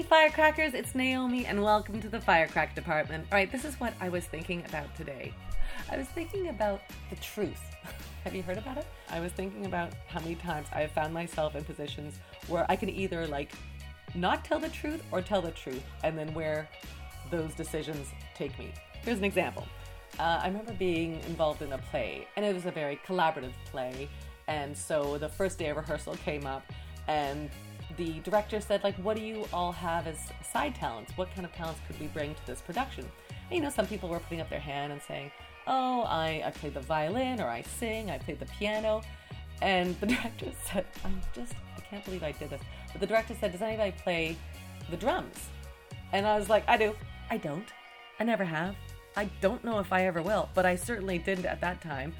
Hey Firecrackers, it's Naomi and welcome to the Firecrack Department. Alright, this is what I was thinking about today. I was thinking about the truth. Have you heard about it? I was thinking about how many times I have found myself in positions where I can either not tell the truth or tell the truth, and then where those decisions take me. Here's an example. I remember being involved in a play, and it was a very collaborative play, and so the first day of rehearsal came up and the director said, what do you all have as side talents? What kind of talents could we bring to this production? And, some people were putting up their hand and saying, oh, I play the violin, or I sing, I play the piano. And the director said, I can't believe I did this. But the director said, does anybody play the drums? And I was like, I do. I don't. I never have. I don't know if I ever will, but I certainly didn't at that time.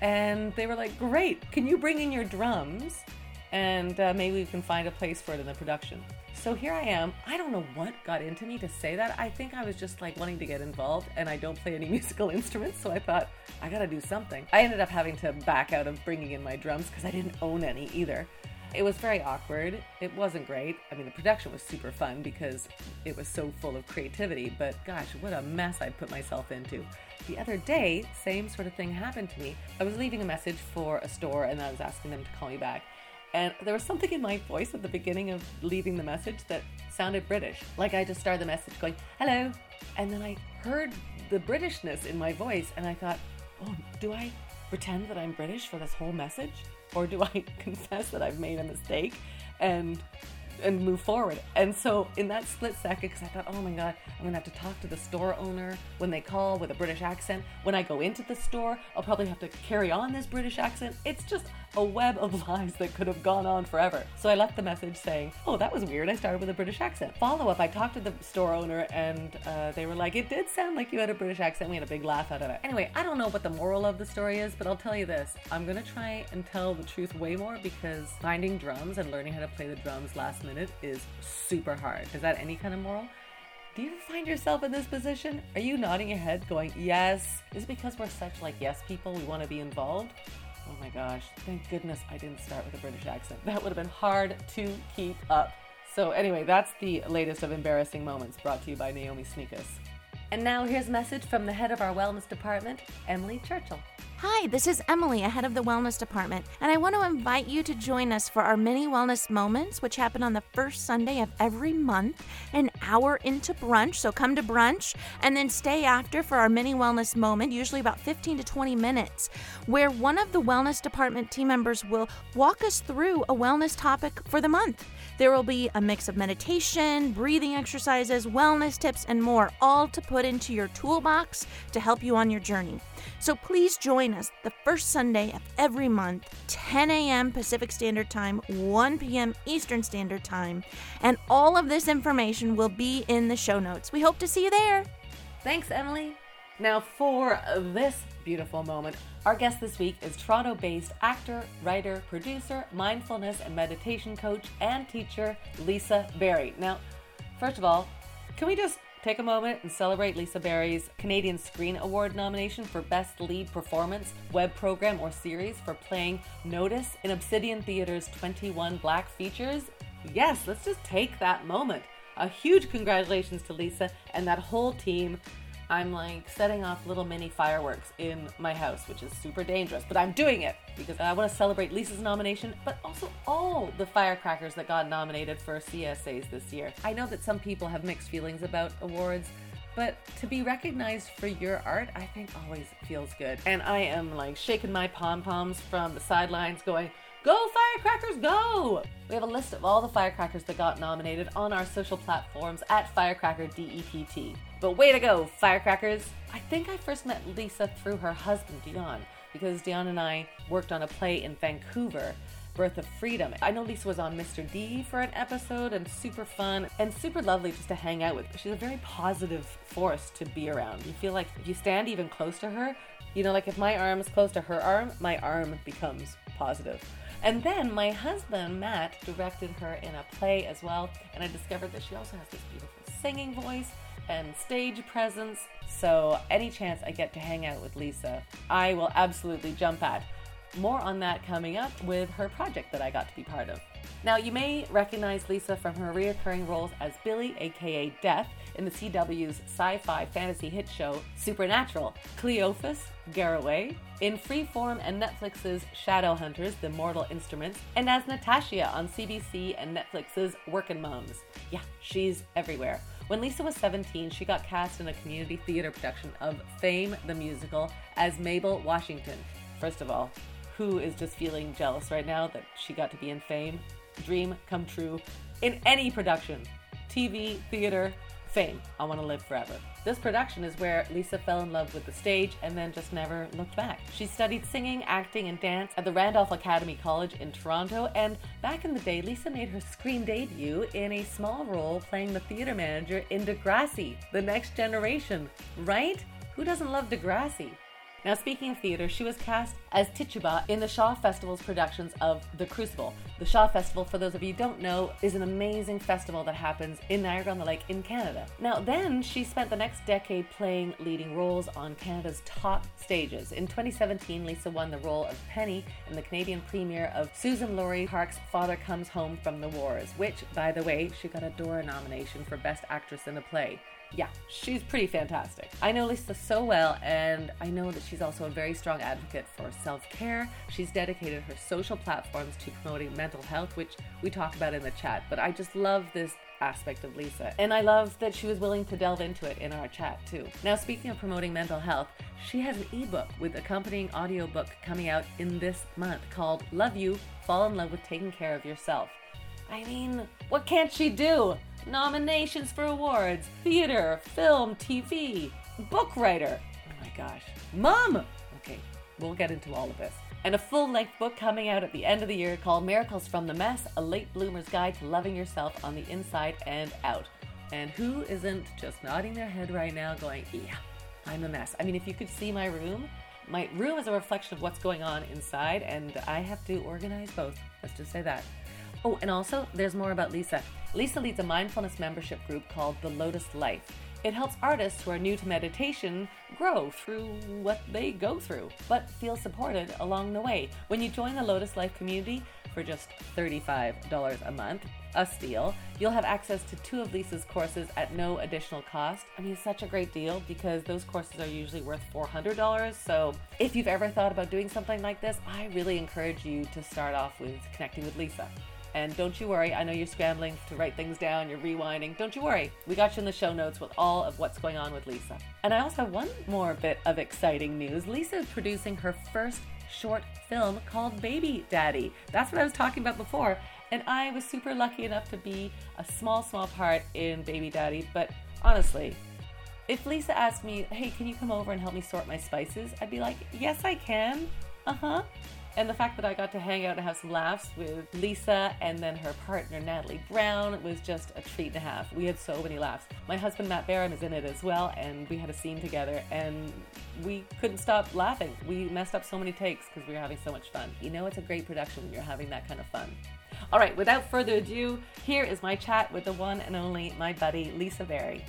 And they were like, great, can you bring in your drums? And maybe we can find a place for it in the production. So here I am. I don't know what got into me to say that. I think I was just wanting to get involved, and I don't play any musical instruments, so I thought, I gotta do something. I ended up having to back out of bringing in my drums because I didn't own any either. It was very awkward. It wasn't great. I mean, the production was super fun because it was so full of creativity, but gosh, what a mess I put myself into. The other day, same sort of thing happened to me. I was leaving a message for a store, and I was asking them to call me back. And there was something in my voice at the beginning of leaving the message that sounded British. I just started the message going, hello. And then I heard the Britishness in my voice and I thought, oh, do I pretend that I'm British for this whole message? Or do I confess that I've made a mistake and move forward? And so in that split second, because I thought, oh my God, I'm going to have to talk to the store owner when they call with a British accent. When I go into the store, I'll probably have to carry on this British accent. It's just a web of lies that could have gone on forever. So I left the message saying, oh, that was weird. I started with a British accent. Follow up, I talked to the store owner and they were like, it did sound like you had a British accent. We had a big laugh out of it. Anyway, I don't know what the moral of the story is, but I'll tell you this. I'm going to try and tell the truth way more because finding drums and learning how to play the drums last minute is super hard. Is that any kind of moral? Do you find yourself in this position? Are you nodding your head going, yes? Is it because we're such yes people, we want to be involved? Oh my gosh, thank goodness I didn't start with a British accent. That would have been hard to keep up. So anyway, that's the latest of Embarrassing Moments brought to you by Naomi Sneakers. And now here's a message from the head of our wellness department, Emily Churchill. Hi, this is Emily, head of the Wellness Department, and I want to invite you to join us for our mini wellness moments, which happen on the first Sunday of every month, an hour into brunch. So come to brunch and then stay after for our mini wellness moment, usually about 15 to 20 minutes, where one of the Wellness Department team members will walk us through a wellness topic for the month. There will be a mix of meditation, breathing exercises, wellness tips, and more, all to put into your toolbox to help you on your journey. So please join us the first Sunday of every month, 10 a.m. Pacific Standard Time, 1 p.m. Eastern Standard Time. And all of this information will be in the show notes. We hope to see you there. Thanks, Emily. Now for this beautiful moment, our guest this week is Toronto-based actor, writer, producer, mindfulness and meditation coach, and teacher, Lisa Berry. Now, first of all, can we just take a moment and celebrate Lisa Berry's Canadian Screen Award nomination for Best Lead Performance, Web Program, or Series for playing Notice in Obsidian Theatre's 21 Black Features? Yes, let's just take that moment. A huge congratulations to Lisa and that whole team. I'm setting off little mini fireworks in my house, which is super dangerous, but I'm doing it because I want to celebrate Lisa's nomination, but also all the firecrackers that got nominated for CSAs this year. I know that some people have mixed feelings about awards, but to be recognized for your art, I think always feels good. And I am shaking my pom-poms from the sidelines going, go firecrackers, go! We have a list of all the firecrackers that got nominated on our social platforms at firecrackerdept. But way to go, firecrackers! I think I first met Lisa through her husband, Dion, because Dion and I worked on a play in Vancouver, Birth of Freedom. I know Lisa was on Mr. D for an episode, and super fun and super lovely just to hang out with. She's a very positive force to be around. You feel like if you stand even close to her, if my arm is close to her arm, my arm becomes positive. And then my husband, Matt, directed her in a play as well, and I discovered that she also has this beautiful singing voice and stage presence. So any chance I get to hang out with Lisa, I will absolutely jump at. More on that coming up with her project that I got to be part of. Now, you may recognize Lisa from her reoccurring roles as Billy, aka Death, in the CW's sci-fi fantasy hit show Supernatural, Cleophas Garraway, in Freeform and Netflix's Shadowhunters, The Mortal Instruments, and as Natasha on CBC and Netflix's Workin' Moms. Yeah, she's everywhere. When Lisa was 17, she got cast in a community theater production of Fame the Musical as Mabel Washington. First of all, who is just feeling jealous right now that she got to be in Fame? Dream come true in any production. TV, theater, Fame. I want to live forever. This production is where Lisa fell in love with the stage and then just never looked back. She studied singing, acting, and dance at the Randolph Academy College in Toronto, and back in the day, Lisa made her screen debut in a small role playing the theater manager in Degrassi: The Next Generation. Right? Who doesn't love Degrassi? Now, speaking of theater, she was cast as Tituba in the Shaw Festival's productions of The Crucible. The Shaw Festival, for those of you who don't know, is an amazing festival that happens in Niagara-on-the-Lake in Canada. Now, then she spent the next decade playing leading roles on Canada's top stages. In 2017, Lisa won the role of Penny in the Canadian premiere of Susan Laurie Park's Father Comes Home from the Wars, which, by the way, she got a Dora nomination for Best Actress in a Play. Yeah, she's pretty fantastic. I know Lisa so well, and I know that she's also a very strong advocate for self-care. She's dedicated her social platforms to promoting mental health, which we talk about in the chat, but I just love this aspect of Lisa, and I love that she was willing to delve into it in our chat too. Now, speaking of promoting mental health, she has an ebook with accompanying audiobook coming out in this month called Love You, Fall in Love with Taking Care of Yourself. I mean, what can't she do? Nominations for awards, theater, film, TV, book writer. Oh my gosh. Mom! Okay, we'll get into all of this. And a full-length book coming out at the end of the year called Miracles from the Mess, A Late Bloomer's Guide to Loving Yourself on the Inside and Out. And who isn't just nodding their head right now going, yeah, I'm a mess. I mean, if you could see my room is a reflection of what's going on inside, and I have to organize both. Let's just say that. Oh, and also, there's more about Lisa. Lisa leads a mindfulness membership group called The Lotus Life. It helps artists who are new to meditation grow through what they go through, but feel supported along the way. When you join the Lotus Life community for just $35 a month, a steal, you'll have access to two of Lisa's courses at no additional cost. I mean, it's such a great deal because those courses are usually worth $400. So if you've ever thought about doing something like this, I really encourage you to start off with connecting with Lisa. And don't you worry, I know you're scrambling to write things down, you're rewinding. Don't you worry, we got you in the show notes with all of what's going on with Lisa. And I also have one more bit of exciting news. Lisa is producing her first short film called Baby Daddy. That's what I was talking about before. And I was super lucky enough to be a small part in Baby Daddy. But honestly, if Lisa asked me, hey, can you come over and help me sort my spices? I'd be like, yes, I can. Uh-huh. And the fact that I got to hang out and have some laughs with Lisa and then her partner, Natalie Brown, was just a treat and a half. We had so many laughs. My husband, Matt Barron, is in it as well, and we had a scene together, and we couldn't stop laughing. We messed up so many takes because we were having so much fun. You know, it's a great production when you're having that kind of fun. All right, without further ado, here is my chat with the one and only, my buddy, Lisa Berry.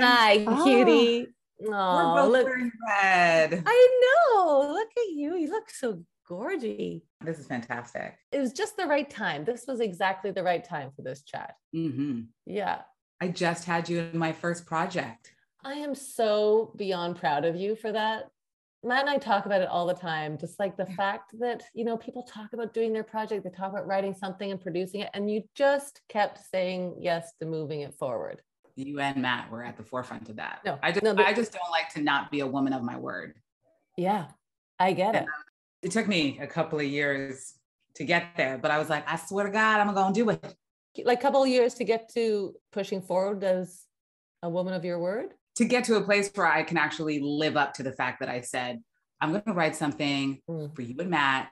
Hi, cutie. Oh, we're both wearing red. I know. Look at you. You look so gorgy. This is fantastic. It was just the right time. This was exactly the right time for this chat. Mm-hmm. Yeah. I just had you in my first project. I am so beyond proud of you for that. Matt and I talk about it all the time. Just like the fact that, you know, people talk about doing their project, they talk about writing something and producing it, and you just kept saying yes to moving it forward. You and Matt were at the forefront of that. I just don't like to not be a woman of my word. Yeah, I get it. It took me a couple of years to get there, but I was like, I swear to God, I'm going to do it. Like a couple of years to get to pushing forward as a woman of your word? To get to a place where I can actually live up to the fact that I said, I'm going to write something for you and Matt,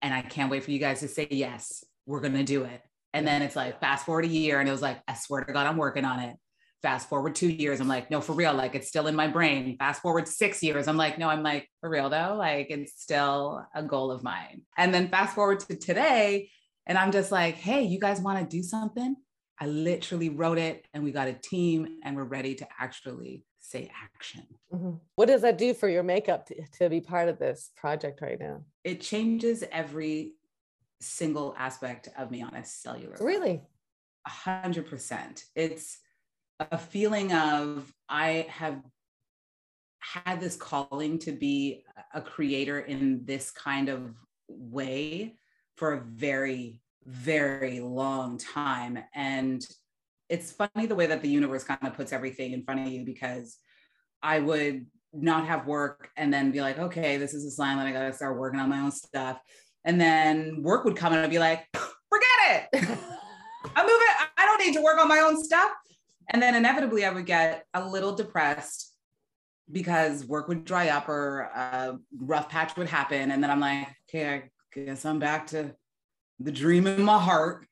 and I can't wait for you guys to say, yes, we're going to do it. And then it's like, fast forward a year. And it was like, I swear to God, I'm working on it. Fast forward 2 years. I'm like, no, for real. Like, it's still in my brain. Fast forward 6 years. I'm like, no, I'm like, for real though. Like, it's still a goal of mine. And then fast forward to today. And I'm just like, hey, you guys want to do something? I literally wrote it and we got a team and we're ready to actually say action. Mm-hmm. What does that do for your makeup to be part of this project right now? It changes every single aspect of me on a cellular level. Really? 100%. It's a feeling of, I have had this calling to be a creator in this kind of way for a very, very long time. And it's funny the way that the universe kind of puts everything in front of you, because I would not have work and then be like, okay, this is a sign that I got to start working on my own stuff. And then work would come and I'd be like, forget it. I'm moving. I don't need to work on my own stuff. And then inevitably I would get a little depressed because work would dry up or a rough patch would happen. And then I'm like, okay, I guess I'm back to the dream in my heart.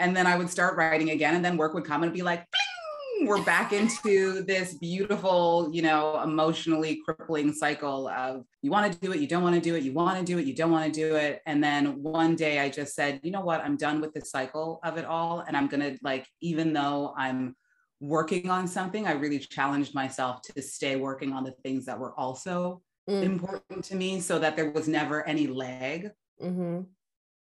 And then I would start writing again. And then work would come and be like, bling, we're back into this beautiful, you know, emotionally crippling cycle of you want to do it, you don't want to do it, you want to do it, you don't want to do it. And then one day I just said, you know what, I'm done with the cycle of it all. And I'm going to, like, even though I'm working on something, I really challenged myself to stay working on the things that were also important to me, so that there was never any lag. Mm-hmm.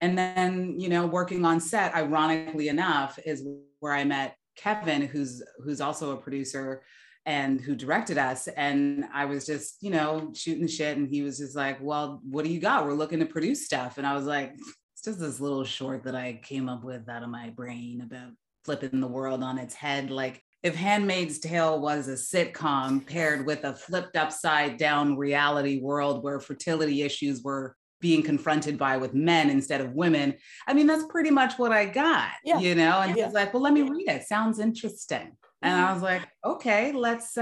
And then, you know, working on set, ironically enough, is where I met Kevin, who's also a producer and who directed us. And I was just, you know, shooting shit. And he was just like, well, what do you got? We're looking to produce stuff. And I was like, it's just this little short that I came up with out of my brain about flipping the world on its head. Like, if Handmaid's Tale was a sitcom paired with a flipped upside down reality world where fertility issues were being confronted by with men instead of women. I mean, that's pretty much what I got, you know? And he's like, well, let me read it. Sounds interesting. And I was like, okay, let's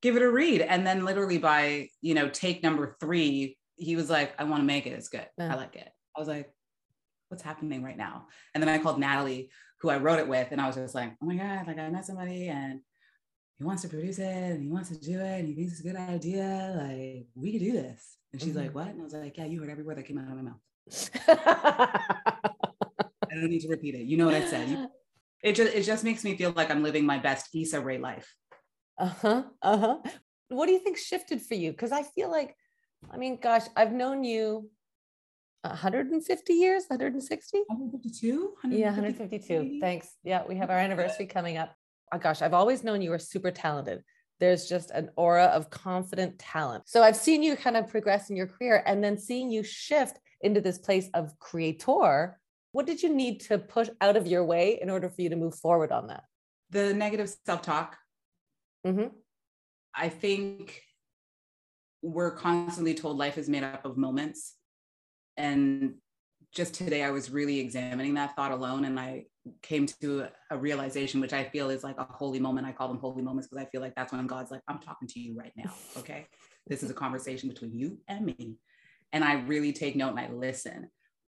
give it a read. And then literally by, you know, take number 3, he was like, I want to make it. It's good. I like it. I was like, what's happening right now? And then I called Natalie, who I wrote it with. And I was just like, oh my God, like I met somebody and he wants to produce it and he wants to do it and he thinks it's a good idea. Like, we could do this. And she's like, what? And I was like, yeah, you heard every word that came out of my mouth. I don't need to repeat it. You know what I said. It just makes me feel like I'm living my best Issa Rae life. Uh-huh. Uh-huh. What do you think shifted for you? Because I feel like, I mean, gosh, I've known you 150 years, 160? 152? 152? Yeah, 152. Thanks. Yeah, we have our anniversary coming up. Oh gosh, I've always known you were super talented. There's just an aura of confident talent. So I've seen you kind of progress in your career and then seeing you shift into this place of creator. What did you need to push out of your way in order for you to move forward on that? The negative self-talk. Mm-hmm. I think we're constantly told life is made up of moments. And just today I was really examining that thought alone. And I came to a realization, which I feel is like a holy moment. I call them holy moments because I feel like that's when God's like, I'm talking to you right now. Okay. This is a conversation between you and me. And I really take note and I listen.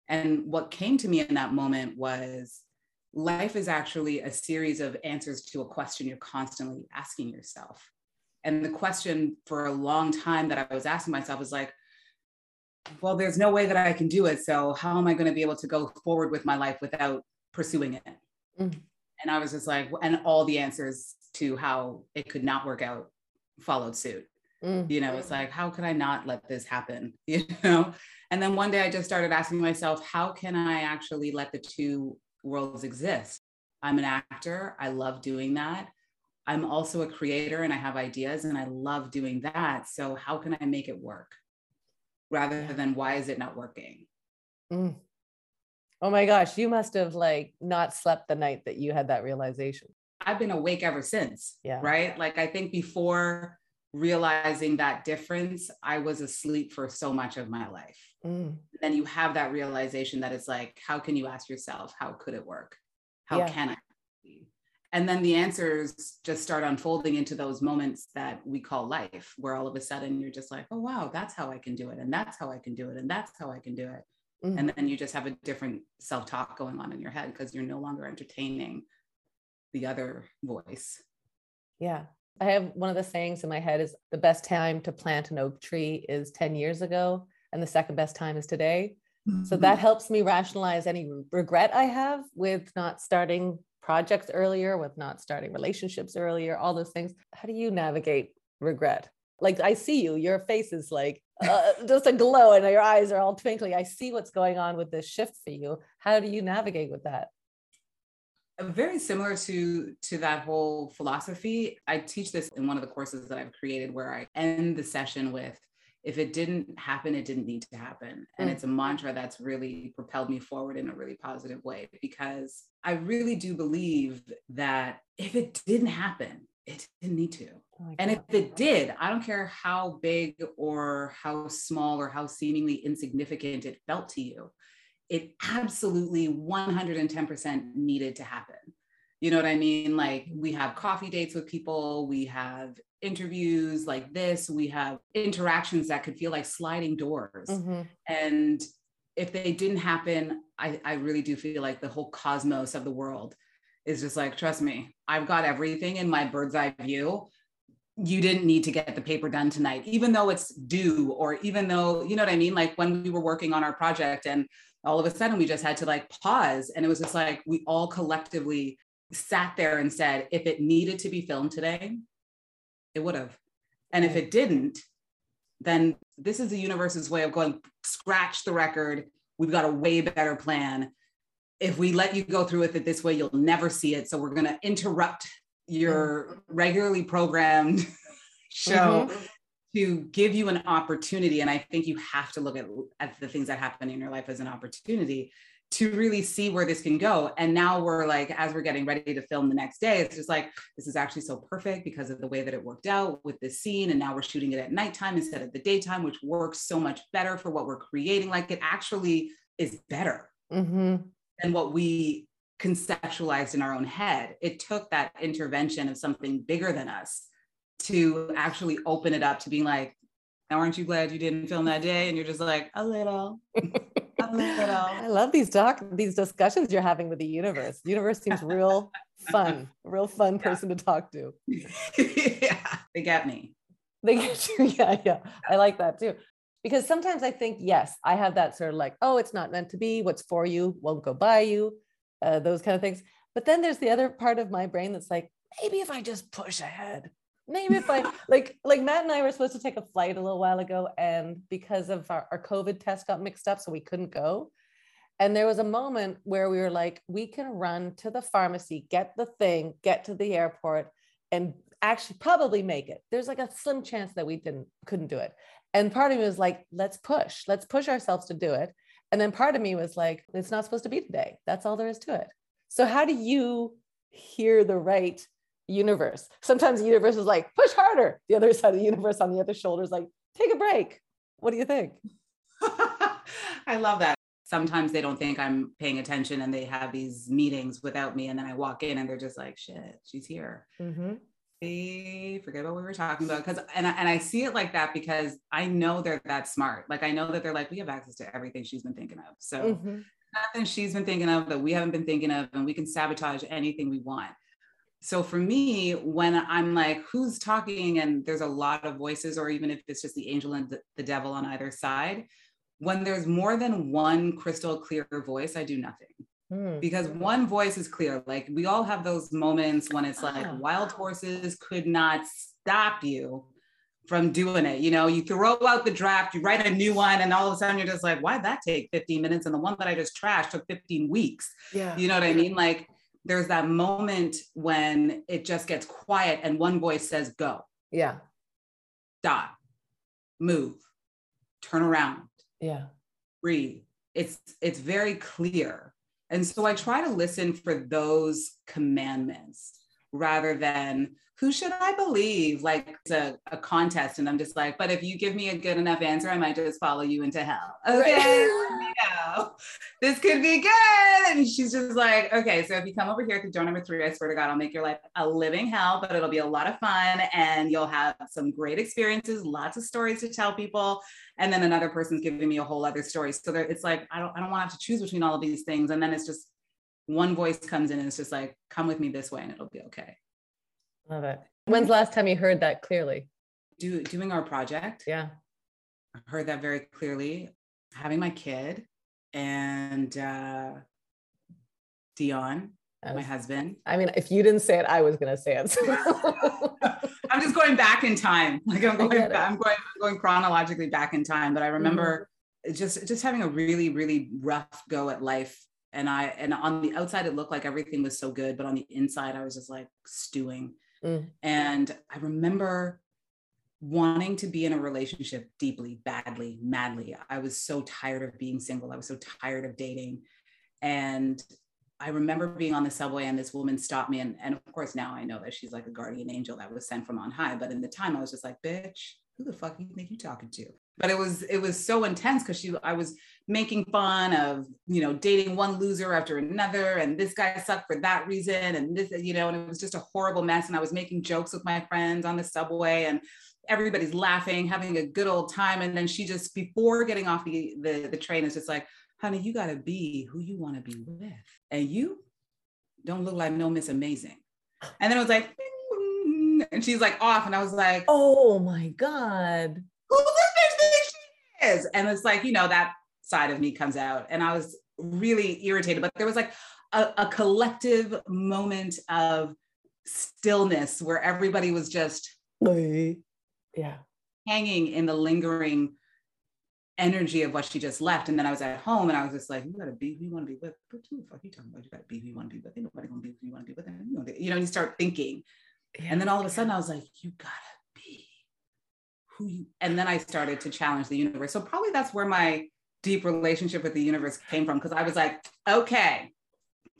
And what came to me in that moment was life is actually a series of answers to a question you're constantly asking yourself. And the question for a long time that I was asking myself was like, well, there's no way that I can do it. So how am I going to be able to go forward with my life without pursuing it? Mm-hmm. And I was just like, and all the answers to how it could not work out followed suit. Mm-hmm. You know, it's like, how could I not let this happen? You know? And then one day I just started asking myself, how can I actually let the two worlds exist? I'm an actor. I love doing that. I'm also a creator and I have ideas and I love doing that. So how can I make it work? Rather than why is it not working? Mm. Oh my gosh, you must have like not slept the night that you had that realization. I've been awake ever since, right? Like I think before realizing that difference, I was asleep for so much of my life. Mm. Then you have that realization that it's like, how can you ask yourself, how could it work? How can I? And then the answers just start unfolding into those moments that we call life, where all of a sudden you're just like, oh, wow, that's how I can do it. And that's how I can do it. And that's how I can do it. Mm-hmm. And then you just have a different self-talk going on in your head because you're no longer entertaining the other voice. Yeah. I have one of the sayings in my head is the best time to plant an oak tree is 10 years ago. And the second best time is today. Mm-hmm. So that helps me rationalize any regret I have with not starting projects earlier, with not starting relationships earlier, all those things. How do you navigate regret? Like, I see you, your face is like just a glow and your eyes are all twinkly. I see what's going on with this shift for you. How do you navigate with that? Very similar to that whole philosophy. I teach this in one of the courses that I've created, where I end the session with, if it didn't happen, it didn't need to happen. And it's a mantra that's really propelled me forward in a really positive way, because I really do believe that if it didn't happen, it didn't need to. Oh, and if it did, I don't care how big or how small or how seemingly insignificant it felt to you, it absolutely 110% needed to happen. You know what I mean? Like, we have coffee dates with people, we have interviews like this, we have interactions that could feel like sliding doors. Mm-hmm. And if they didn't happen, I really do feel like the whole cosmos of the world is just like, trust me, I've got everything in my bird's eye view. You didn't need to get the paper done tonight, even though it's due, or even though, you know what I mean? Like, when we were working on our project and all of a sudden we just had to like pause, and it was just like, we all collectively sat there and said, if it needed to be filmed today, it would have. And if it didn't, then this is the universe's way of going, scratch the record. We've got a way better plan. If we let you go through with it this way, you'll never see it. So we're going to interrupt your regularly programmed show to give you an opportunity. And I think you have to look at the things that happen in your life as an opportunity to really see where this can go. And now we're like, as we're getting ready to film the next day, it's just like, this is actually so perfect because of the way that it worked out with this scene. And now we're shooting it at nighttime instead of the daytime, which works so much better for what we're creating. Like, it actually is better than what we conceptualized in our own head. It took that intervention of something bigger than us to actually open it up to being like, now, aren't you glad you didn't film that day? And you're just like, a little, a little. I love these discussions you're having with the universe. The universe seems real fun person to talk to. Yeah, they get me. They get you. Yeah, yeah. I like that too. Because sometimes I think, yes, I have that sort of like, oh, it's not meant to be, what's for you won't go by you, those kind of things. But then there's the other part of my brain that's like, maybe if I just push ahead, maybe if I, like Matt and I were supposed to take a flight a little while ago, and because of our COVID test got mixed up, so we couldn't go. And there was a moment where we were like, we can run to the pharmacy, get the thing, get to the airport, and actually probably make it. There's like a slim chance that we couldn't do it. And part of me was like, let's push ourselves to do it. And then part of me was like, it's not supposed to be today. That's all there is to it. So how do you hear the right universe? Sometimes the universe is like, push harder. The other side of the universe on the other shoulder is like, take a break. What do you think? I love that. Sometimes they don't think I'm paying attention and they have these meetings without me. And then I walk in and they're just like, shit, she's here. Mm-hmm. Forget about what we were talking about, because and I see it like that, because I know they're that smart. Like, I know that they're like, we have access to everything she's been thinking of, so nothing she's been thinking of that we haven't been thinking of, and we can sabotage anything we want. So for me, when I'm like, who's talking, and there's a lot of voices, or even if it's just the angel and the devil on either side, when there's more than one crystal clear voice, I do nothing. Because one voice is clear. Like, we all have those moments when it's like, wild horses could not stop you from doing it. You know, you throw out the draft, you write a new one, and all of a sudden you're just like, why'd that take 15 minutes? And the one that I just trashed took 15 weeks. Yeah. You know what I mean? Like, there's that moment when it just gets quiet and one voice says, go. Yeah. Stop. Move. Turn around. Yeah. Breathe. It's very clear. And so I try to listen for those commandments rather than who should I believe, like it's a contest. And I'm just like, but if you give me a good enough answer, I might just follow you into hell. Okay, yeah. This could be good. And she's just like, okay, so if you come over here to door number 3, I swear to God, I'll make your life a living hell, but it'll be a lot of fun. And you'll have some great experiences, lots of stories to tell people. And then another person's giving me a whole other story. So there, it's like, I don't want to have to choose between all of these things. And then it's just one voice comes in and it's just like, come with me this way and it'll be okay. Love it. When's the last time you heard that clearly? Doing our project. Yeah. I heard that very clearly. Having my kid and Dion. My husband. I mean, if you didn't say it, I was going to say it. I'm just going back in time. Like I'm going chronologically back in time. But I remember just having a really, really rough go at life. And on the outside, it looked like everything was so good, but on the inside, I was just like stewing. And I remember wanting to be in a relationship deeply, badly, madly. I was so tired of being single. I was so tired of dating. And I remember being on the subway and this woman stopped me. And of course, now I know that she's like a guardian angel that was sent from on high. But in the time I was just like, bitch, who the fuck do you think you're talking to? But it was so intense because I was making fun of, you know, dating one loser after another. And this guy sucked for that reason. And this, you know, and it was just a horrible mess. And I was making jokes with my friends on the subway and everybody's laughing, having a good old time. And then she just, before getting off the train, is just like, honey, you got to be who you want to be with. And you don't look like no Miss Amazing. And then it was like, and she's like off. And I was like, oh my God. Who does this she is? And it's like, you know, that side of me comes out. And I was really irritated. But there was like a collective moment of stillness where everybody was just hanging in the lingering energy of what she just left. And then I was at home and I was just like, you gotta be who you want to be with. What the fuck are you talking about? You gotta be who you want to be with. Ain't nobody gonna be who you want to be with. You know, you start thinking. And then all of a sudden I was like, you gotta be who you, and then I started to challenge the universe. So probably that's where my deep relationship with the universe came from. Cause I was like, okay,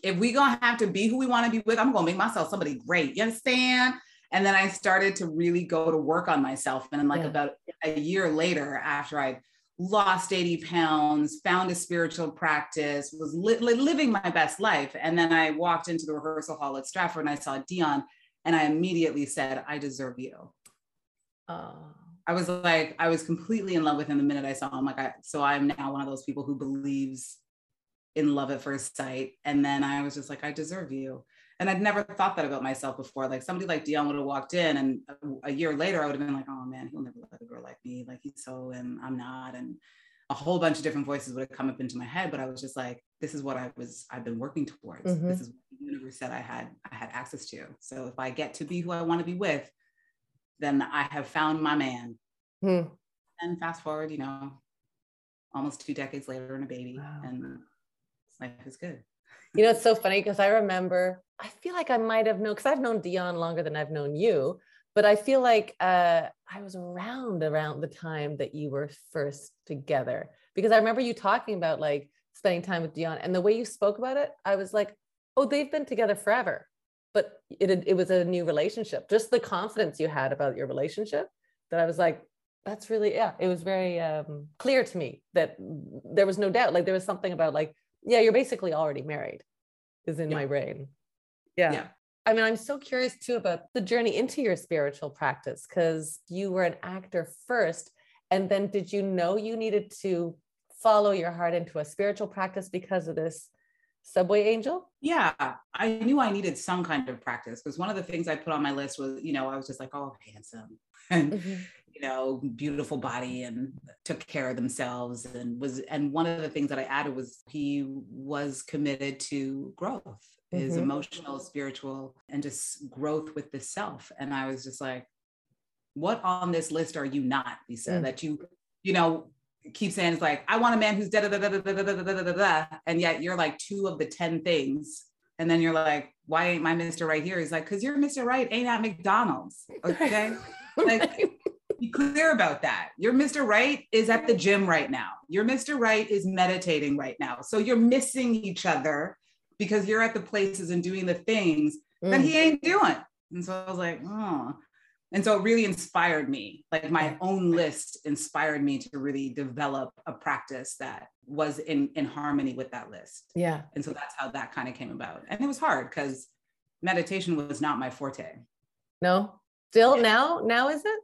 if we gonna have to be who we want to be with, I'm gonna make myself somebody great. You understand? And then I started to really go to work on myself. And then like about a year later, after I lost 80 pounds, found a spiritual practice, was living my best life. And then I walked into the rehearsal hall at Stratford and I saw Dion and I immediately said, I deserve you. I was like, I was completely in love with him the minute I saw him. Like, so I'm now one of those people who believes in love at first sight. And then I was just like, I deserve you. And I'd never thought that about myself before. Like somebody like Dion would have walked in and a year later, I would have been like, oh man, he'll never let a girl like me. Like he's so, and I'm not. And a whole bunch of different voices would have come up into my head, but I was just like, this is what I've been working towards. This is what the universe said I had access to. So if I get to be who I want to be with, then I have found my man. And fast forward, you know, almost 2 decades later and a baby and life is good. You know, it's so funny because I remember, I feel like I might have known, because I've known Dion longer than I've known you, but I feel like I was around the time that you were first together, because I remember you talking about like spending time with Dion and the way you spoke about it, I was like, oh, they've been together forever, but it was a new relationship. Just the confidence you had about your relationship that I was like, that's really, it was very clear to me that there was no doubt. Like there was something about like, yeah, you're basically already married is in my brain. Yeah. I mean, I'm so curious too about the journey into your spiritual practice because you were an actor first. And then did you know you needed to follow your heart into a spiritual practice because of this subway angel? Yeah, I knew I needed some kind of practice because one of the things I put on my list was, you know, I was just like, oh, handsome and, you know, beautiful body and took care of themselves and one of the things that I added was he was committed to growth, his emotional, spiritual, and just growth with the self. And I was just like, what on this list are you not, Lisa, that you know, keep saying it's like, I want a man who's da-da-da-da-da-da-da-da-da-da-da, and yet you're like 2 of the 10 things. And then you're like, why ain't my Mr. Right here? He's like, because your Mr. Right ain't at McDonald's, okay? Like, be clear about that. Your Mr. Right is at the gym right now. Your Mr. Right is meditating right now. So you're missing each other because you're at the places and doing the things that he ain't doing. And so I was like, oh. And so it really inspired me, like my own list inspired me to really develop a practice that was in harmony with that list. Yeah. And so that's how that kind of came about. And it was hard because meditation was not my forte. No, still now is it?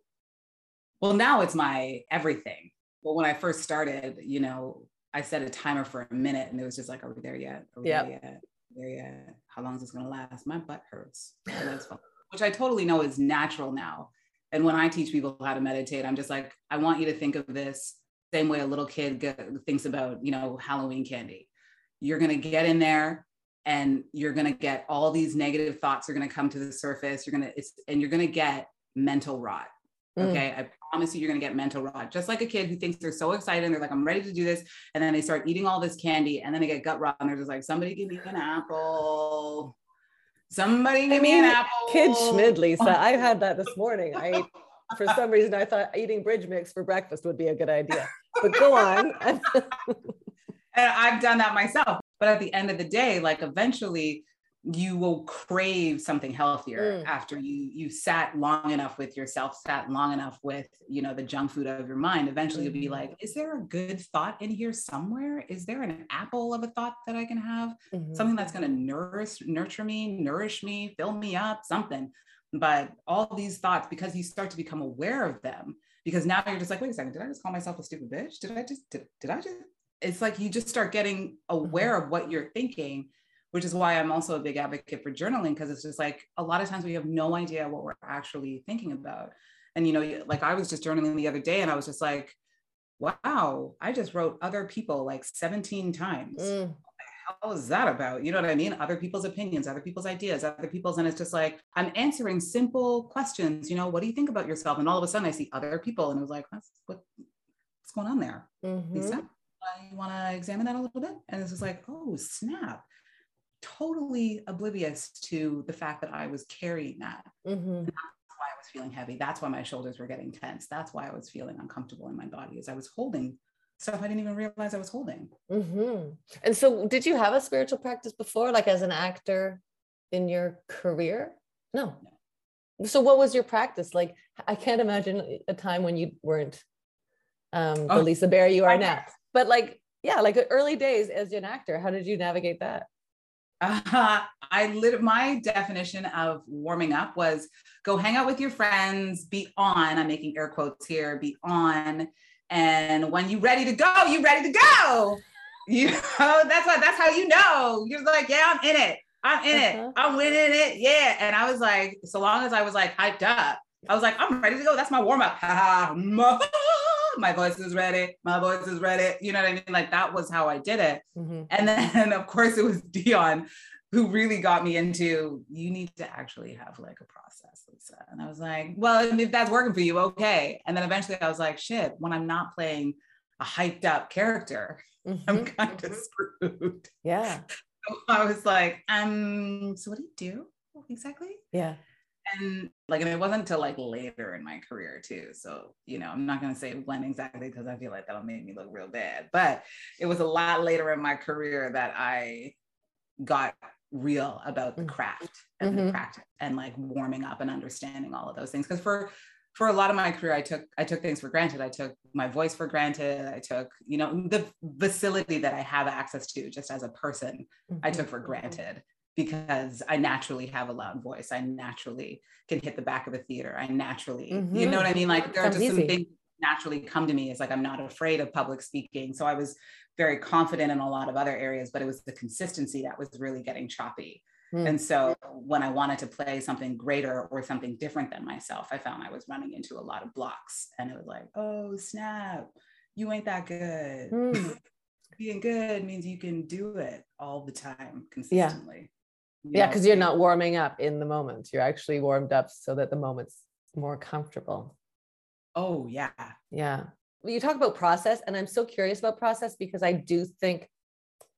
Well, now it's my everything. But when I first started, you know, I set a timer for a minute and it was just like, are we there yet? Are we there yet? How long is this going to last? My butt hurts. That's fun. Which I totally know is natural now. And when I teach people how to meditate, I'm just like, I want you to think of this same way a little kid thinks about, you know, Halloween candy. You're going to get in there and you're going to get all these negative thoughts are going to come to the surface. And you're going to get mental rot. Okay. I promise you, you're going to get mental rot. Just like a kid who thinks they're so excited and they're like, I'm ready to do this. And then they start eating all this candy and then they get gut rot and they're just like, somebody give me an apple. Somebody give me an apple. Kid schmid, Lisa. I had that this morning. For some reason, I thought eating bridge mix for breakfast would be a good idea, but go on. And I've done that myself. But at the end of the day, like eventually you will crave something healthier after you sat long enough with yourself, sat long enough with, you know, the junk food of your mind. Eventually you'll be like, is there a good thought in here somewhere? Is there an apple of a thought that I can have? Something that's going to nourish me, fill me up, something. But all these thoughts, because you start to become aware of them, because now you're just like, wait a second, did I just call myself a stupid bitch? It's like, you just start getting aware of what you're thinking, which is why I'm also a big advocate for journaling. Cause it's just like, a lot of times we have no idea what we're actually thinking about. And, you know, like I was just journaling the other day and I was just like, wow, I just wrote other people like 17 times. What was that about? You know what I mean? Other people's opinions, other people's ideas, other people's, and it's just like, I'm answering simple questions, you know, what do you think about yourself? And all of a sudden I see other people and I was like, what's going on there? Lisa, you want to examine that a little bit? And this was like, oh snap, totally oblivious to the fact that I was carrying that. And that's why I was feeling heavy. That's why my shoulders were getting tense. That's why I was feeling uncomfortable in my body, as I was holding stuff I didn't even realize I was holding. And so did you have a spiritual practice before, like as an actor in your career? No. So what was your practice? Like, I can't imagine a time when you weren't the Lisa Berry you are now, but like, yeah, like early days as an actor, how did you navigate that? My definition of warming up was go hang out with your friends, be on, I'm making air quotes here, be on. And when you're ready to go, you're ready to go. You know, that's how you know. You're like, yeah, I'm in it. I'm in it. I'm winning it. Yeah. And I was like, so long as I was like hyped up, I was like, I'm ready to go. That's my warm up. My voice is ready. My voice is ready. You know what I mean? Like that was how I did it. And then of course it was Dion who really got me into, you need to actually have like a process, Lisa. And I was like, well, if that's working for you, okay. And then eventually I was like, shit, when I'm not playing a hyped up character, I'm kind of screwed. Yeah. So I was like, so what do you do exactly? Yeah. And like, and it wasn't until like later in my career too. So, you know, I'm not going to say when exactly, because I feel like that'll make me look real bad, but it was a lot later in my career that I got real about the craft and the practice and like warming up and understanding all of those things. Because for a lot of my career, I took things for granted. I took my voice for granted. I took, you know, the facility that I have access to just as a person, I took for granted because I naturally have a loud voice. I naturally can hit the back of the theater. I naturally, you know what I mean? Like there are just some things that naturally come to me. It's like, I'm not afraid of public speaking. So I was very confident in a lot of other areas, but it was the consistency that was really getting choppy. And so when I wanted to play something greater or something different than myself, I found I was running into a lot of blocks and it was like, oh snap, you ain't that good. Being good means you can do it all the time consistently. Yeah. Cause you're not warming up in the moment. You're actually warmed up so that the moment's more comfortable. Oh yeah. Yeah. You talk about process and I'm so curious about process because I do think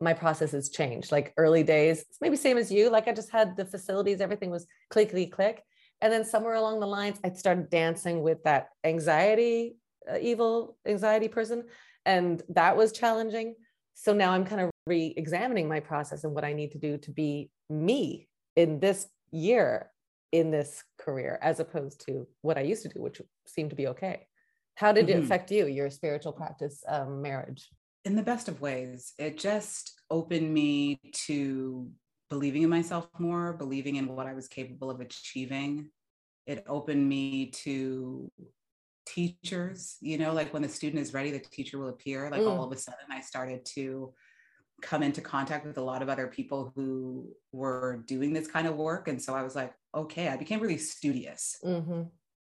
my process has changed. Like early days, it's maybe same as you, like I just had the facilities, everything was clickety click. And then somewhere along the lines, I started dancing with that anxiety, evil anxiety person. And that was challenging. So now I'm kind of re-examining my process and what I need to do to be me in this year, in this career, as opposed to what I used to do, which seemed to be okay. How did it affect you, your spiritual practice, marriage? In the best of ways. It just opened me to believing in myself more, believing in what I was capable of achieving. It opened me to teachers, you know, like when the student is ready, the teacher will appear. Like all of a sudden I started to come into contact with a lot of other people who were doing this kind of work. And so I was like, okay, I became really studious.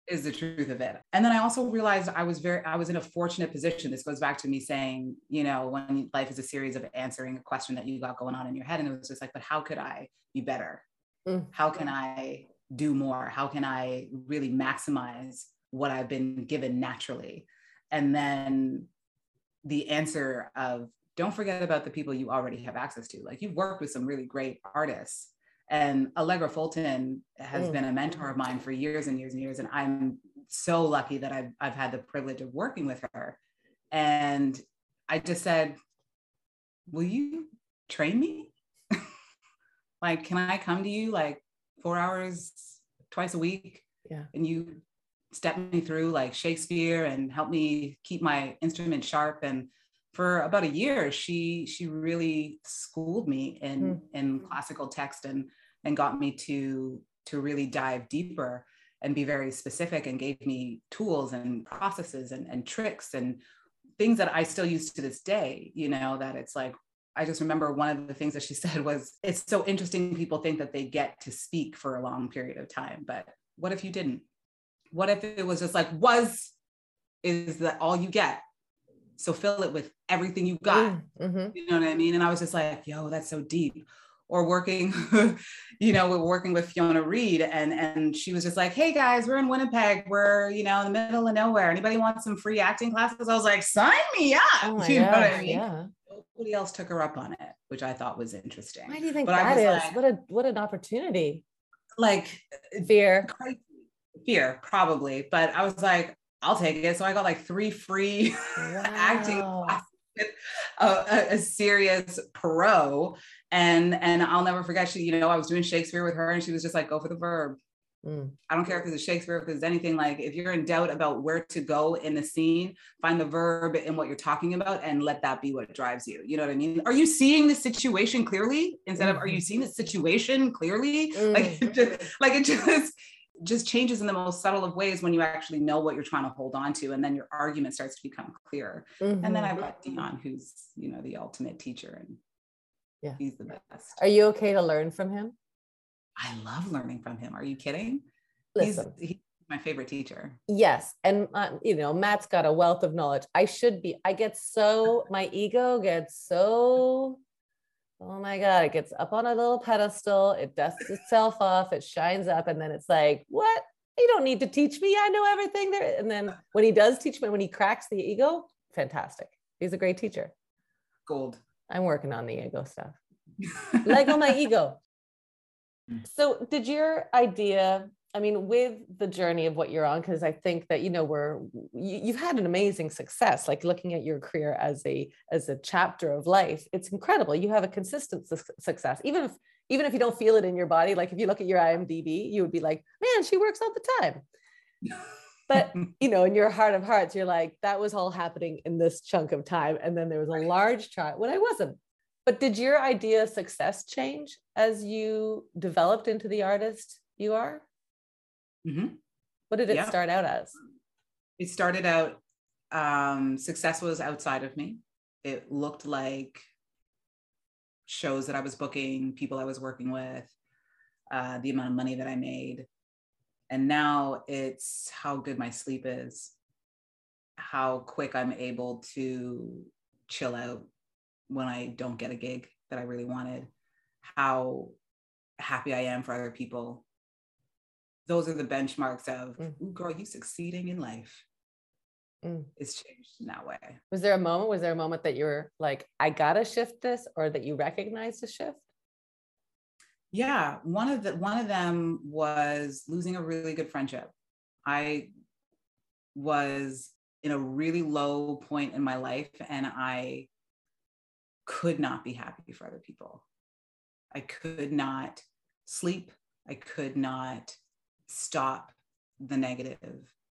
is the truth of it. And then I also realized I was in a fortunate position. This goes back to me saying, you know, when life is a series of answering a question that you got going on in your head. And it was just like, but how could I be better? Mm. How can I do more? How can I really maximize what I've been given naturally? And then the answer of, don't forget about the people you already have access to. Like, you've worked with some really great artists. And Allegra Fulton has been a mentor of mine for years and years and years. And I'm so lucky that I've had the privilege of working with her. And I just said, will you train me? Like, can I come to you like 4 hours twice a week? Yeah. And you step me through like Shakespeare and help me keep my instrument sharp. And for about a year, she really schooled me in classical text and got me to really dive deeper and be very specific, and gave me tools and processes and tricks and things that I still use to this day, you know, that it's like, I just remember one of the things that she said was, it's so interesting people think that they get to speak for a long period of time, but what if you didn't? What if it was just like, is that all you get? So fill it with everything you got, you know what I mean? And I was just like, yo, that's so deep. Or working, you know, we're working with Fiona Reed, and she was just like, hey guys, we're in Winnipeg. We're, you know, in the middle of nowhere. Anybody want some free acting classes? I was like, sign me up. Oh, you know what I mean? Yeah. Nobody else took her up on it, which I thought was interesting. Why do you think that is? Like, what an opportunity. Like fear, probably. But I was like, I'll take it. So I got like 3 free acting classes with a serious pro. And I'll never forget, she, you know, I was doing Shakespeare with her, and she was just like, go for the verb. Mm. I don't care if it's Shakespeare, if there's anything, like if you're in doubt about where to go in the scene, find the verb in what you're talking about and let that be what drives you. You know what I mean? Are you seeing the situation clearly? Instead of, are you seeing the situation clearly? Like it just changes in the most subtle of ways when you actually know what you're trying to hold on to, and then your argument starts to become clearer. And then I've got Dion, who's, you know, the ultimate teacher, and he's the best. Are you okay to learn from him? I love learning from him. Are you kidding? Listen, he's my favorite teacher. Yes. And you know, Matt's got a wealth of knowledge. My ego gets so, oh my God, it gets up on a little pedestal, it dusts itself off, it shines up, and then it's like, what? You don't need to teach me. I know everything there is. And then when he does teach me, when he cracks the ego, fantastic. He's a great teacher. Gold. I'm working on the ego stuff. Lego my ego. So did your idea, I mean, with the journey of what you're on, because I think that, you know, you've had an amazing success, like looking at your career as a chapter of life, it's incredible. You have a consistent success, even if you don't feel it in your body. Like if you look at your IMDb, you would be like, man, she works all the time. But, you know, in your heart of hearts, you're like, that was all happening in this chunk of time. And then there was a large chart when I wasn't. But did your idea of success change as you developed into the artist you are? Mm-hmm. What did it start out as? It started out, success was outside of me. It looked like shows that I was booking, people I was working with, the amount of money that I made. And now it's how good my sleep is, how quick I'm able to chill out when I don't get a gig that I really wanted, how happy I am for other people. Those are the benchmarks of, ooh, girl, you succeeding in life. It's changed in that way. Was there a moment that you were like, I gotta shift this, or that you recognized a shift? Yeah, one of them was losing a really good friendship. I was in a really low point in my life, and I could not be happy for other people. I could not sleep. I could not stop the negative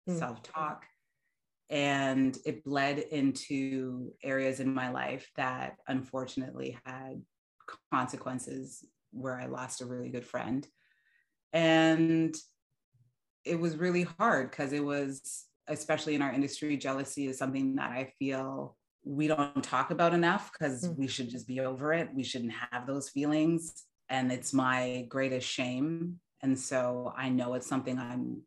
self-talk. And it bled into areas in my life that unfortunately had consequences, where I lost a really good friend. And it was really hard, because it was, especially in our industry, jealousy is something that I feel we don't talk about enough, because we should just be over it. We shouldn't have those feelings. And it's my greatest shame. And so I know it's something I'm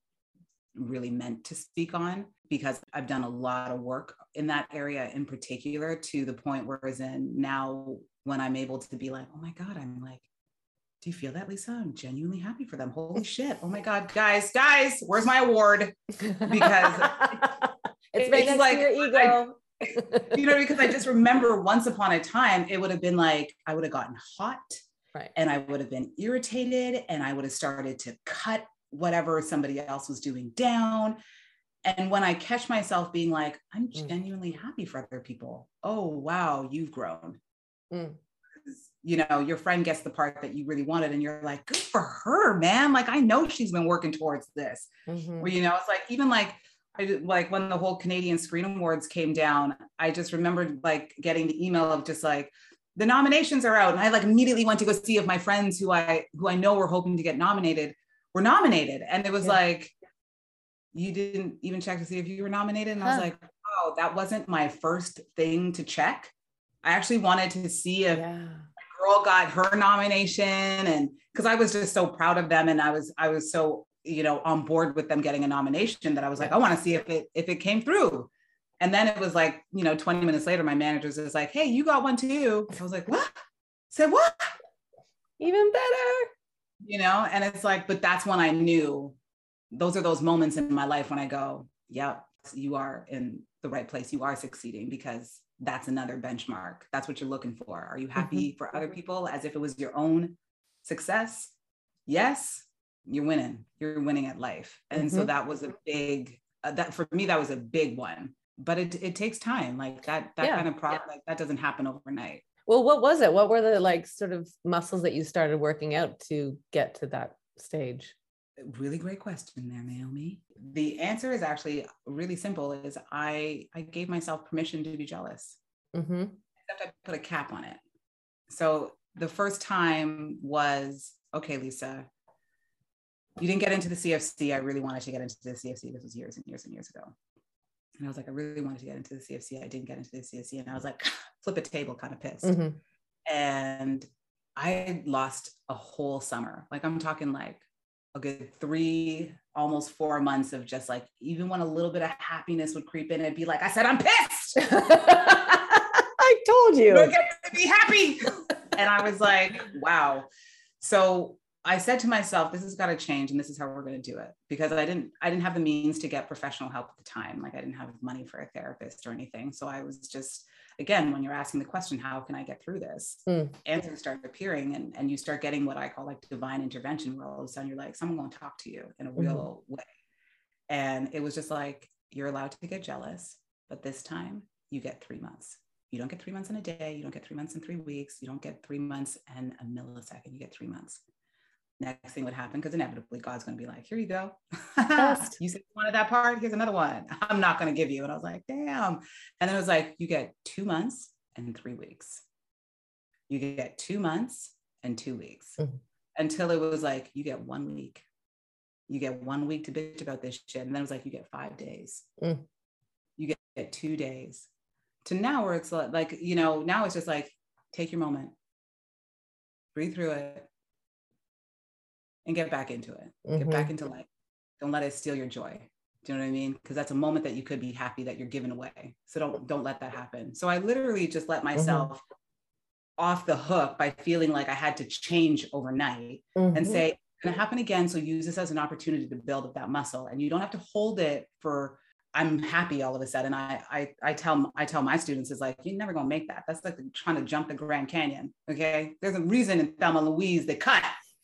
really meant to speak on, because I've done a lot of work in that area in particular, to the point where as in now when I'm able to be like, oh my God, I'm like, do you feel that, Lisa? I'm genuinely happy for them. Holy shit. Oh my God, guys, where's my award? Because it's like your ego. Because I just remember once upon a time, it would have been like, I would have gotten hot, right? And I would have been irritated, and I would have started to cut whatever somebody else was doing down. And when I catch myself being like, I'm genuinely happy for other people. Oh, wow, you've grown. Your friend gets the part that you really wanted, and you're like, good for her, man. Like, I know she's been working towards this. Well, it's like, even like, when the whole Canadian Screen Awards came down, I just remembered like getting the email of just like, the nominations are out. And I like immediately went to go see if my friends who I know were hoping to get nominated were nominated. And it was like, you didn't even check to see if you were nominated. And I was like, oh, that wasn't my first thing to check. I actually wanted to see if my girl got her nomination. And because I was just so proud of them. And I was so, on board with them getting a nomination that I was like, I want to see if it came through. And then it was like, 20 minutes later, my manager's is like, hey, you got one too. I was like, what? I said, what? Even better. And it's like, but that's when I knew, those are those moments in my life when I go, yeah, you are in the right place. You are succeeding, because that's another benchmark. That's what you're looking for. Are you happy for other people as if it was your own success? Yes. You're winning at life. And so that was a big, that for me, that was a big one, but it takes time. Like that kind of problem, like that doesn't happen overnight. Well, what was it? What were the like sort of muscles that you started working out to get to that stage? Really great question there, Naomi. The answer is actually really simple, is I gave myself permission to be jealous, except I put a cap on it. So the first time was, okay, Lisa, you didn't get into the CFC. I really wanted to get into the CFC. This was years and years and years ago. And I was like, I really wanted to get into the CFC. I didn't get into the CFC. And I was like, flip a table, kind of pissed. And I lost a whole summer. Like I'm talking like a good 3, almost 4 months of just like, even when a little bit of happiness would creep in, it'd be like, I said, I'm pissed. I told you. We're going to be happy. And I was like, wow. So I said to myself, this has got to change, and this is how we're going to do it, because I didn't have the means to get professional help at the time. Like I didn't have money for a therapist or anything. So I was just, again, when you're asking the question, how can I get through this? Answers start appearing, and you start getting what I call like divine intervention, where all of a sudden you're like, someone going to talk to you in a real way. And it was just like, you're allowed to get jealous, but this time you get 3 months. You don't get 3 months in a day. You don't get 3 months in 3 weeks. You don't get 3 months and a millisecond. You get 3 months. Next thing would happen, because inevitably God's going to be like, here you go. You said you wanted that part. Here's another one. I'm not going to give you. And I was like, damn. And then it was like, you get 2 months and 3 weeks. You get 2 months and 2 weeks, until it was like, you get 1 week. You get 1 week to bitch about this shit. And then it was like, you get 5 days. You get 2 days, to now where it's like, now it's just like, take your moment, breathe through it, and get back into it. Get back into life. Don't let it steal your joy. Do you know what I mean? Because that's a moment that you could be happy that you're giving away. So don't let that happen. So I literally just let myself off the hook by feeling like I had to change overnight and say, it's gonna happen again. So use this as an opportunity to build up that muscle. And you don't have to hold it for, I'm happy all of a sudden. I tell my students, is like, you're never gonna make that. That's like trying to jump the Grand Canyon. Okay. There's a reason in Thelma and Louise they cut.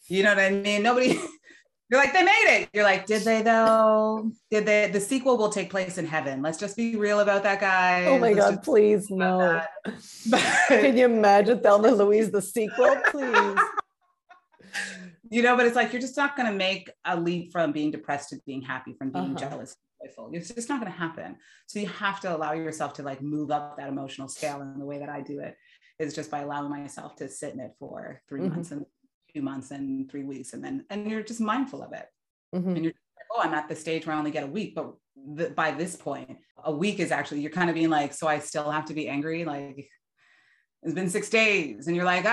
You know what I mean? Nobody, you're like, they made it. You're like, did they though? Did they? The sequel will take place in heaven. Let's just be real about that, guys. Oh my God, please, no. Can you imagine Thelma and Louise, the sequel, please? But it's like, you're just not going to make a leap from being depressed to being happy, from being jealous. It's just not going to happen. So you have to allow yourself to like move up that emotional scale. And the way that I do it is just by allowing myself to sit in it for 3 months and 2 months and 3 weeks, and you're just mindful of it. And you're like, oh, I'm at the stage where I only get a week, but by this point, a week is actually, you're kind of being like, so I still have to be angry? Like, it's been 6 days, and you're like,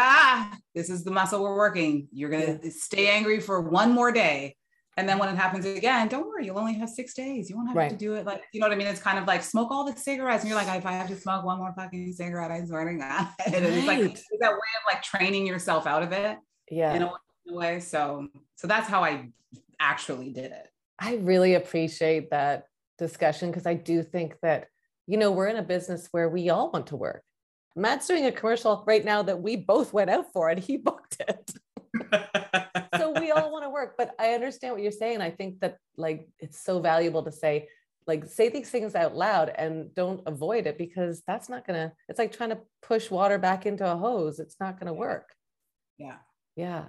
this is the muscle we're working. You're gonna stay angry for 1 more day, And then when it happens again, don't worry, you'll only have 6 days. You won't have to do it. Like, you know what I mean? It's kind of like smoke all the cigarettes. And you're like, if I have to smoke one more fucking cigarette, I'm swear to God. And it's like it's that way of like training yourself out of it. Yeah. In a way. So that's how I actually did it. I really appreciate that discussion, because I do think that, you know, we're in a business where we all want to work. Matt's doing a commercial right now that we both went out for and he booked it. So we all want to work, but I understand what you're saying. I think that like, it's so valuable to say, like, say these things out loud and don't avoid it, because that's not going to, it's like trying to push water back into a hose. It's not going to work. Yeah. Yeah.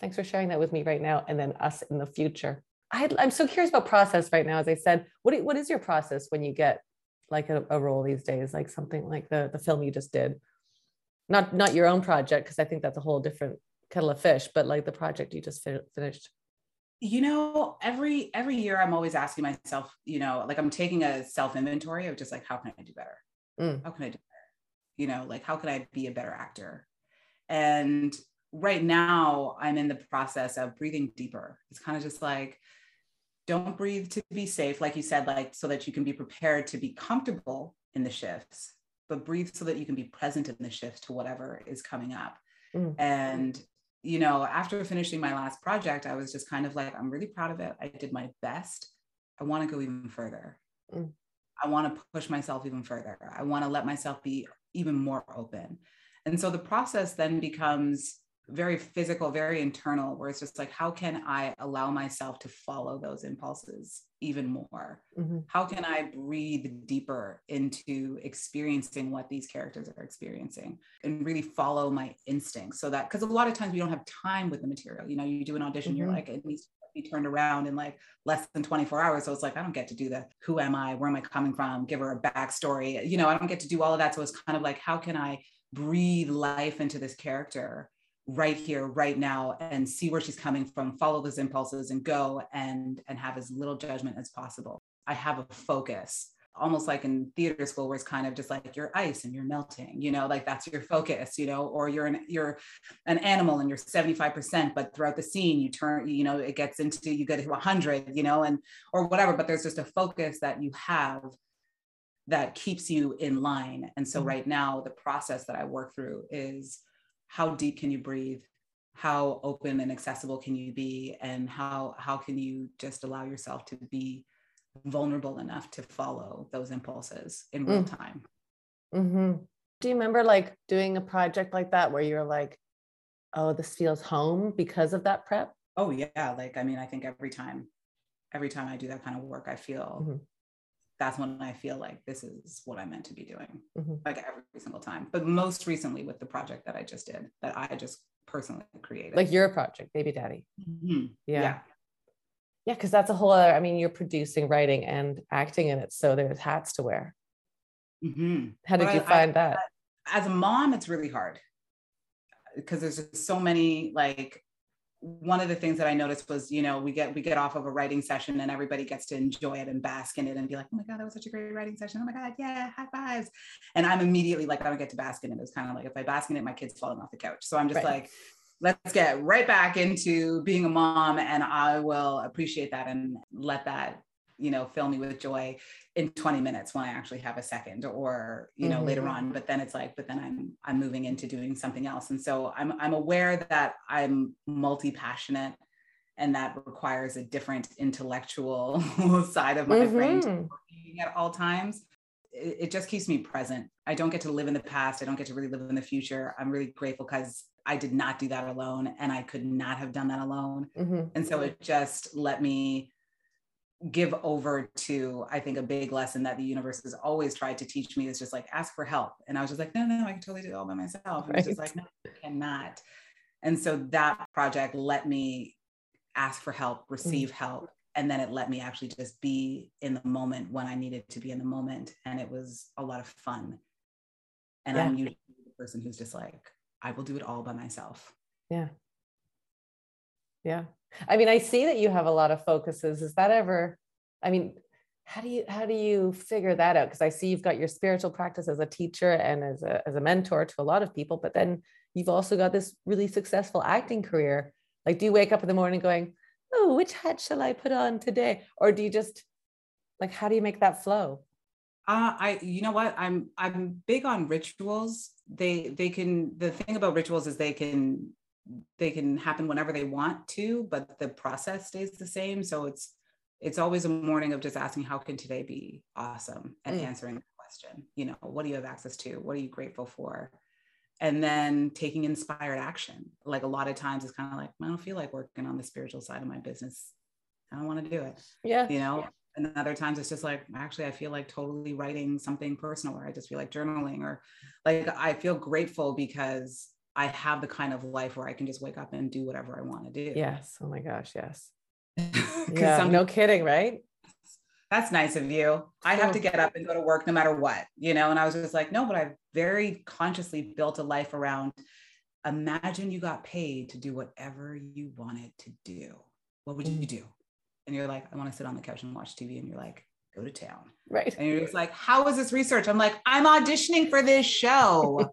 Thanks for sharing that with me right now. And then us in the future. I'm so curious about process right now. As I said, what is your process when you get like a role these days, like something like the film you just did, not your own project, because I think that's a whole different kettle of fish, but like the project you just finished? You know, every year I'm always asking myself, you know, like I'm taking a self inventory of just like, how can I do better? How can I do better? You know, like, how can I be a better actor? And right now I'm in the process of breathing deeper. It's kind of just like, don't breathe to be safe. Like you said, like, so that you can be prepared to be comfortable in the shifts, but breathe so that you can be present in the shift to whatever is coming up. And, you know, after finishing my last project, I was just kind of like, I'm really proud of it. I did my best. I want to go even further. I want to push myself even further. I want to let myself be even more open. And so the process then becomes very physical, very internal, where it's just like, how can I allow myself to follow those impulses even more? How can I breathe deeper into experiencing what these characters are experiencing and really follow my instincts? So that, because a lot of times we don't have time with the material, you know, you do an audition, you're like, it needs to be turned around in like less than 24 hours. So it's like, I don't get to do the, who am I? Where am I coming from? Give her a backstory. You know, I don't get to do all of that. So it's kind of like, how can I breathe life into this character right here, right now, and see where she's coming from, follow those impulses and go and have as little judgment as possible. I have a focus, almost like in theater school, where it's kind of just like you're ice and you're melting, you know, like that's your focus, you know, or you're an animal and you're 75%, but throughout the scene you turn, you know, it gets into, you get to 100, you know, and, or whatever, but there's just a focus that you have that keeps you in line. And so right now, the process that I work through is, how deep can you breathe? How open and accessible can you be? And how can you just allow yourself to be vulnerable enough to follow those impulses in real time? Do you remember like doing a project like that where you're like, oh, this feels home because of that prep? Oh yeah. Like, I mean, I think every time I do that kind of work, I feel that's when I feel like this is what I'm meant to be doing, like every single time. But most recently with the project that I just did, that I just personally created. Like your project, Baby Daddy. Yeah, because that's a whole other, I mean, you're producing, writing, and acting in it. So there's hats to wear. How did you find that? As a mom, it's really hard because there's just so many, like, one of the things that I noticed was, you know, we get off of a writing session and everybody gets to enjoy it and bask in it and be like, oh my God, that was such a great writing session. Oh my God, yeah, high fives. And I'm immediately like, I don't get to bask in it. It's kind of like, if I bask in it, my kid's falling off the couch. So I'm just like, let's get right back into being a mom, and I will appreciate that and let that, you know, fill me with joy in 20 minutes when I actually have a second, or, you know, later on. But then it's like, but then I'm moving into doing something else. And so I'm aware that I'm multi-passionate, and that requires a different intellectual side of my brain to working at all times. It just keeps me present. I don't get to live in the past. I don't get to really live in the future. I'm really grateful because I did not do that alone, and I could not have done that alone. And so it just let me give over to, I think, a big lesson that the universe has always tried to teach me is just like, ask for help. And I was just like, no, I can totally do it all by myself. And it's just like, no, I cannot. And so that project let me ask for help, receive help. And then it let me actually just be in the moment when I needed to be in the moment. And it was a lot of fun. And I'm usually the person who's just like, I will do it all by myself. Yeah. I mean, I see that you have a lot of focuses. Is that ever, I mean, how do you figure that out? Because I see you've got your spiritual practice as a teacher and as a mentor to a lot of people, but then you've also got this really successful acting career. Like, do you wake up in the morning going, oh, which hat shall I put on today? Or do you just, like, how do you make that flow? You know what, I'm big on rituals. The thing about rituals is they can happen whenever they want to, but the process stays the same. So it's always a morning of just asking, how can today be awesome? And answering the question, you know, what do you have access to? What are you grateful for? And then taking inspired action. Like, a lot of times it's kind of like, I don't feel like working on the spiritual side of my business. I don't want to do it. Yeah. You know, and other times it's just like, actually, I feel like totally writing something personal, or I just feel like journaling, or like, I feel grateful because I have the kind of life where I can just wake up and do whatever I want to do. Yes. Oh my gosh. Yes. Yeah. No kidding. Right. That's nice of you. I have to get up and go to work no matter what, you know? And I was just like, no, but I've very consciously built a life around, imagine you got paid to do whatever you wanted to do. What would you do? And you're like, I want to sit on the couch and watch TV. And you're like, go to town. Right. And you're just like, how is this research? I'm like, I'm auditioning for this show.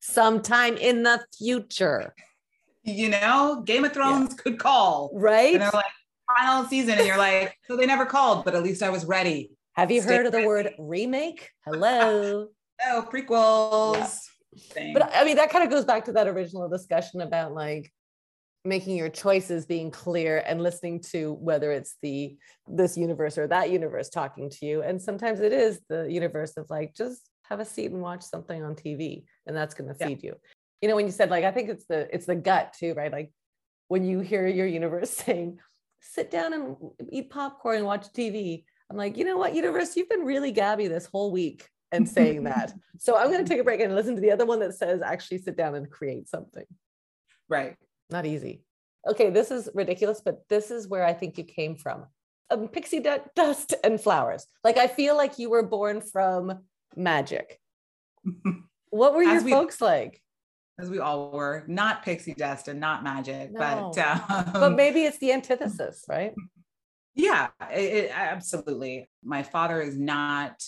Sometime in the future. You know, Game of Thrones could call. Right. And they're like, final season. And you're like, so they never called, but at least I was ready. Have you heard of the word remake? Hello. Oh, prequels. Yeah. But I mean, that kind of goes back to that original discussion about, like, making your choices, being clear, and listening to whether it's this universe or that universe talking to you. And sometimes it is the universe of, like, just have a seat and watch something on TV, and that's going to feed you. You know, when you said, like, I think it's the gut too, right? Like, when you hear your universe saying, sit down and eat popcorn and watch TV. I'm like, you know what, universe, you've been really gabby this whole week and saying that. So I'm going to take a break and listen to the other one that says, actually sit down and create something. Right. Not easy. Okay, this is ridiculous, but this is where I think you came from. Pixie dust and flowers. Like, I feel like you were born from magic. What were your folks like? As we all were, not pixie dust and not magic, no. But maybe it's the antithesis, right? Yeah, it absolutely. My father is not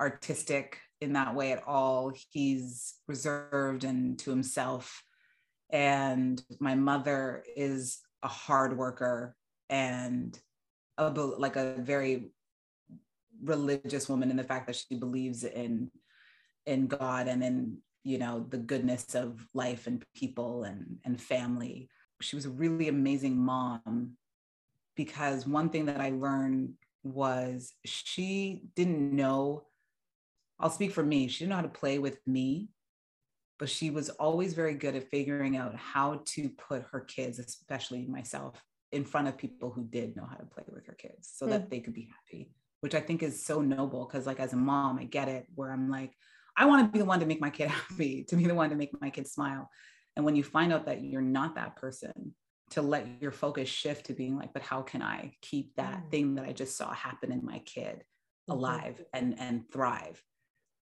artistic in that way at all. He's reserved and to himself. And my mother is a hard worker and a very religious woman, in the fact that she believes in God and in, you know, the goodness of life and people and family. She was a really amazing mom, because one thing that I learned was she didn't know, I'll speak for me, she didn't know how to play with me, but she was always very good at figuring out how to put her kids, especially myself, in front of people who did know how to play with her kids so that they could be happy, which I think is so noble. Cause like, as a mom, I get it, where I'm like, I want to be the one to make my kid happy, to be the one to make my kid smile. And when you find out that you're not that person, to let your focus shift to being like, but how can I keep that thing that I just saw happen in my kid alive and thrive?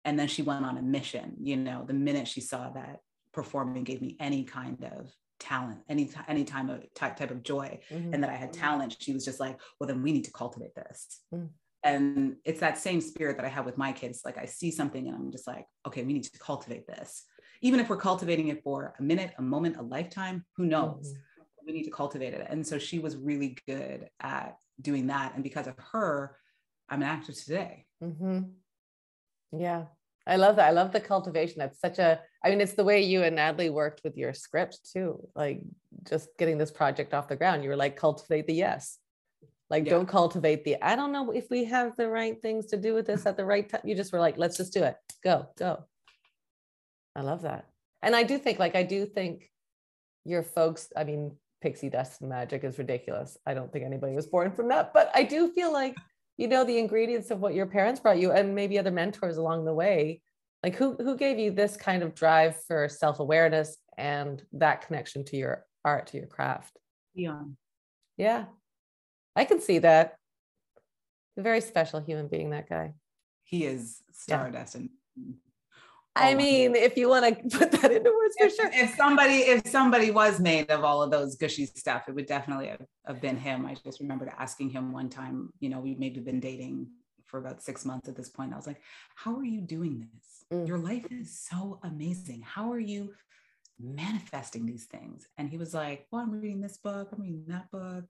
And then she went on a mission. You know, the minute she saw that performing gave me any kind of talent, any type of joy, and that I had talent, she was just like, well, then we need to cultivate this. And it's that same spirit that I have with my kids. Like, I see something and I'm just like, okay, we need to cultivate this. Even if we're cultivating it for a minute, a moment, a lifetime, who knows? We need to cultivate it. And so she was really good at doing that. And because of her, I'm an actor today. Yeah. I love that. I love the cultivation. That's such it's the way you and Natalie worked with your script too. Like, just getting this project off the ground, you were like, cultivate the yes. Like, don't cultivate the, I don't know if we have the right things to do with this at the right time. You just were like, let's just do it. Go. I love that. And I do think your folks, I mean, pixie dust and magic is ridiculous. I don't think anybody was born from that, but I do feel like, you know, the ingredients of what your parents brought you and maybe other mentors along the way, like who gave you this kind of drive for self-awareness and that connection to your art, to your craft? Dion. Yeah. I can see that. A very special human being, that guy. He is stardust. Yeah. I mean, if you want to put that into words, for sure. If somebody was made of all of those gushy stuff, it would definitely have been him. I just remembered asking him one time, you know, we maybe been dating for about 6 months at this point. I was like, how are you doing this? Your life is so amazing. How are you manifesting these things. And he was like, well, I'm reading this book, I'm reading that book.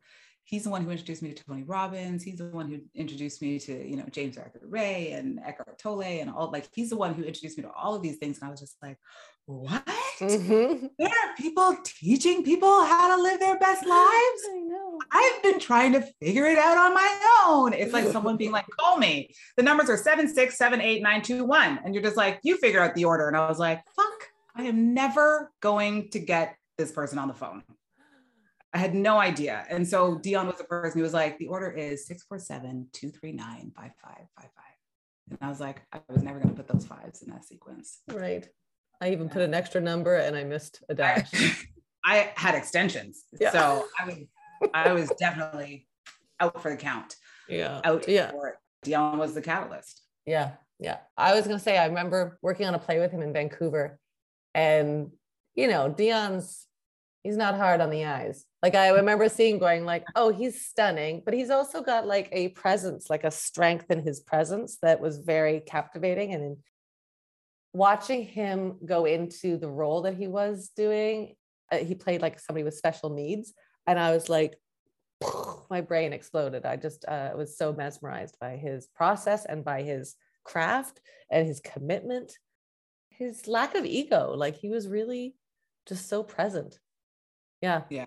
He's the one who introduced me to Tony Robbins. He's the one who introduced me to, you know, James Arthur Ray and Eckhart Tolle and all, like, he's the one who introduced me to all of these things. And I was just like, what? Mm-hmm. There are people teaching people how to live their best lives. I know. I've been trying to figure it out on my own. It's like someone being like, call me. The numbers are 7678921. And you're just like, you figure out the order. And I was like, fuck, I am never going to get this person on the phone. I had no idea. And so Dion was the person who was like, the order is 647-239-5555. And I was like, I was never going to put those fives in that sequence. Right. I even put an extra number and I missed a dash. I had extensions. Yeah. So I was definitely out for the count. Yeah. For it. Dion was the catalyst. Yeah. Yeah. I was going to say, I remember working on a play with him in Vancouver, and, you know, he's not hard on the eyes. Like, I remember seeing going like, oh, he's stunning, but he's also got like a presence, like a strength in his presence that was very captivating. And in watching him go into the role that he was doing, he played like somebody with special needs. And I was like, my brain exploded. I just was so mesmerized by his process and by his craft and his commitment, his lack of ego. Like, he was really just so present. Yeah. Yeah.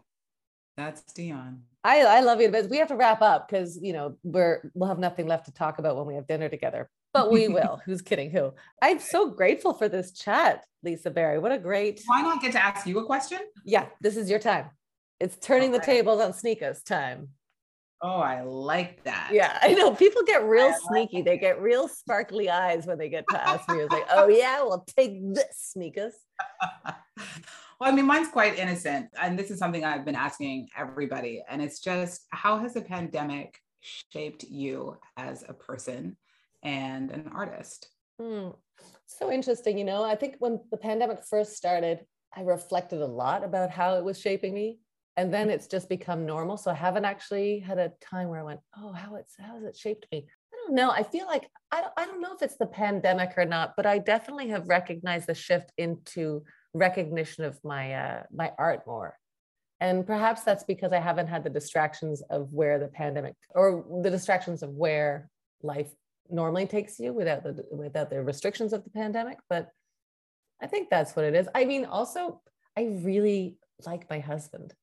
That's Dion. I love you. But we have to wrap up because, you know, we'll have nothing left to talk about when we have dinner together, but we will. Who's kidding who? I'm so grateful for this chat, Lisa Berry. What a great. Why not get to ask you a question? Yeah. This is your time. It's turning the tables on sneakers time. Oh, I like that. Yeah. I know people get real sneaky. They get real sparkly eyes when they get to ask me. It's like, oh yeah, we'll take this sneakers. Well, I mean, mine's quite innocent. And this is something I've been asking everybody. And it's just, how has the pandemic shaped you as a person and an artist? So interesting. You know, I think when the pandemic first started, I reflected a lot about how it was shaping me. And then it's just become normal. So I haven't actually had a time where I went, oh, how has it shaped me? I don't know. I feel like, I don't know if it's the pandemic or not, but I definitely have recognized the shift into recognition of my my art more, and perhaps that's because I haven't had the distractions of where life normally takes you without the restrictions of the pandemic. But I think that's what it is. I mean, also, I really like my husband.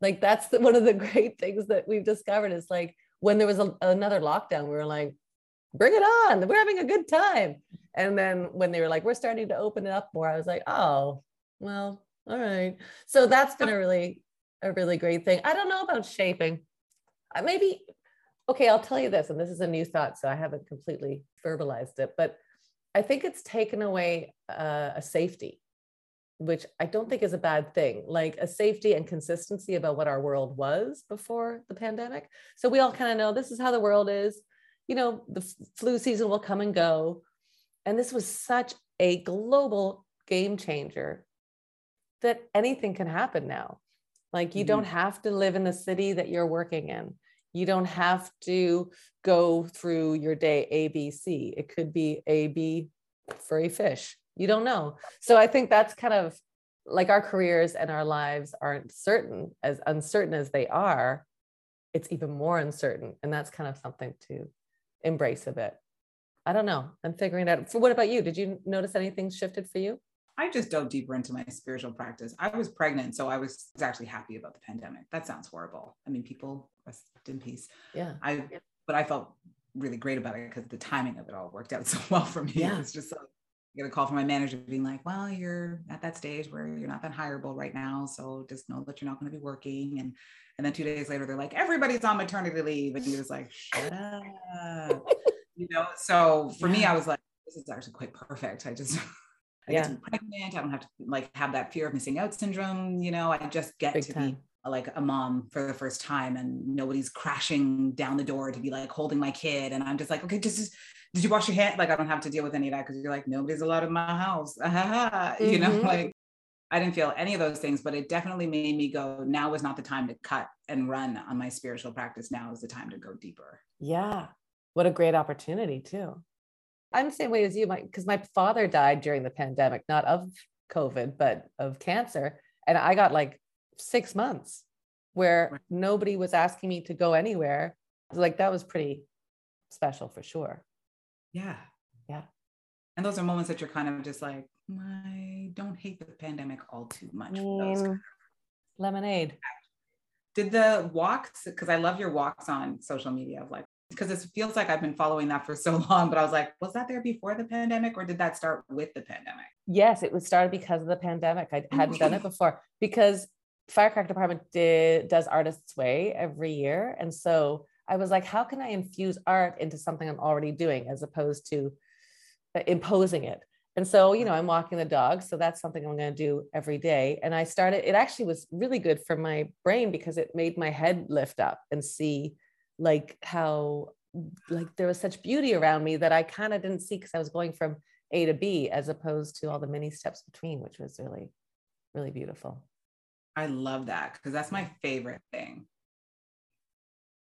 Like, that's one of the great things that we've discovered is, like, when there was another lockdown, we were like, bring it on, we're having a good time. And then when they were like, we're starting to open it up more, I was like, oh, well, all right. So that's been a really great thing. I don't know about shaping. Maybe, okay, I'll tell you this, and this is a new thought, so I haven't completely verbalized it, but I think it's taken away a safety, which I don't think is a bad thing, like a safety and consistency about what our world was before the pandemic. So we all kind of know this is how the world is. You know, the flu season will come and go. And this was such a global game changer that anything can happen now. Like, you don't have to live in the city that you're working in. You don't have to go through your day ABC. It could be AB furry fish. You don't know. So I think that's kind of like, our careers and our lives aren't certain, as uncertain as they are. It's even more uncertain. And that's kind of something to embrace a bit. I don't know. I'm figuring it out. So what about you? Did you notice anything shifted for you? I just dove deeper into my spiritual practice. I was pregnant, so I was actually happy about the pandemic. That sounds horrible. I mean, people, rest in peace. Yeah. But I felt really great about it because the timing of it all worked out so well for me. Yeah. It's just like, I get a call from my manager being like, well, you're at that stage where you're not that hireable right now. So just know that you're not going to be working. And then 2 days later, they're like, everybody's on maternity leave. And you're just like, shut up. You know, so for me, I was like, this is actually quite perfect. I get to be pregnant. I don't have to like have that fear of missing out syndrome. You know, I just get be like a mom for the first time, and nobody's crashing down the door to be like holding my kid. And I'm just like, okay, did you wash your hand? Like, I don't have to deal with any of that. Cause you're like, nobody's allowed in my house. You know, like I didn't feel any of those things, but it definitely made me go, now is not the time to cut and run on my spiritual practice. Now is the time to go deeper. Yeah. What a great opportunity too. I'm the same way as you, because my father died during the pandemic, not of COVID, but of cancer. And I got like 6 months where nobody was asking me to go anywhere. Like that was pretty special for sure. Yeah. Yeah. And those are moments that you're kind of just like, I don't hate the pandemic all too much. Lemonade. Did the walks, because I love your walks on social media, of like, because it feels like I've been following that for so long, but I was like, was that there before the pandemic or did that start with the pandemic? Yes, it was started because of the pandemic. I hadn't done it before because Firecracker Department does Artist's Way every year. And so I was like, how can I infuse art into something I'm already doing as opposed to imposing it? And so, you know, I'm walking the dog. So that's something I'm going to do every day. And I started, it actually was really good for my brain because it made my head lift up and see like how, like there was such beauty around me that I kind of didn't see because I was going from A to B as opposed to all the mini steps between, which was really, really beautiful. I love that because that's my favorite thing.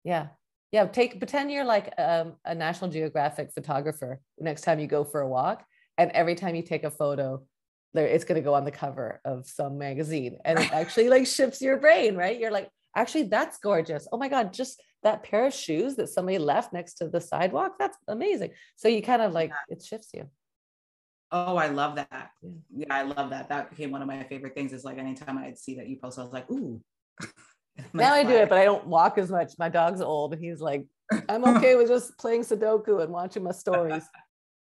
Yeah. Yeah. Pretend you're like a National Geographic photographer next time you go for a walk. And every time you take a photo, it's going to go on the cover of some magazine. And it actually like shifts your brain, right? You're like, actually, that's gorgeous. Oh my God, just that pair of shoes that somebody left next to the sidewalk. That's amazing. So you kind of like, it shifts you. Oh, I love that. Yeah, I love that. That became one of my favorite things is like, anytime I'd see that you post, I was like, ooh. Now I do it, but I don't walk as much. My dog's old and he's like, I'm okay with just playing Sudoku and watching my stories.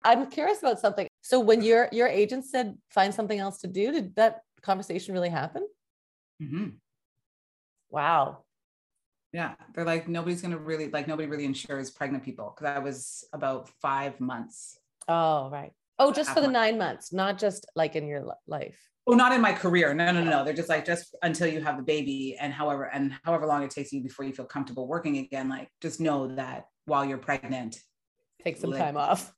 I'm curious about something. So when your agent said, find something else to do, did that conversation really happen? Mm-hmm. Wow. Yeah. They're like, nobody really insures pregnant people. Cause I was about 5 months. Oh, right. Oh, just for the 9 months, not just like in your life. Oh, not in my career. No. They're just like, just until you have the baby and however long it takes you before you feel comfortable working again, like just know that while you're pregnant, take some time off.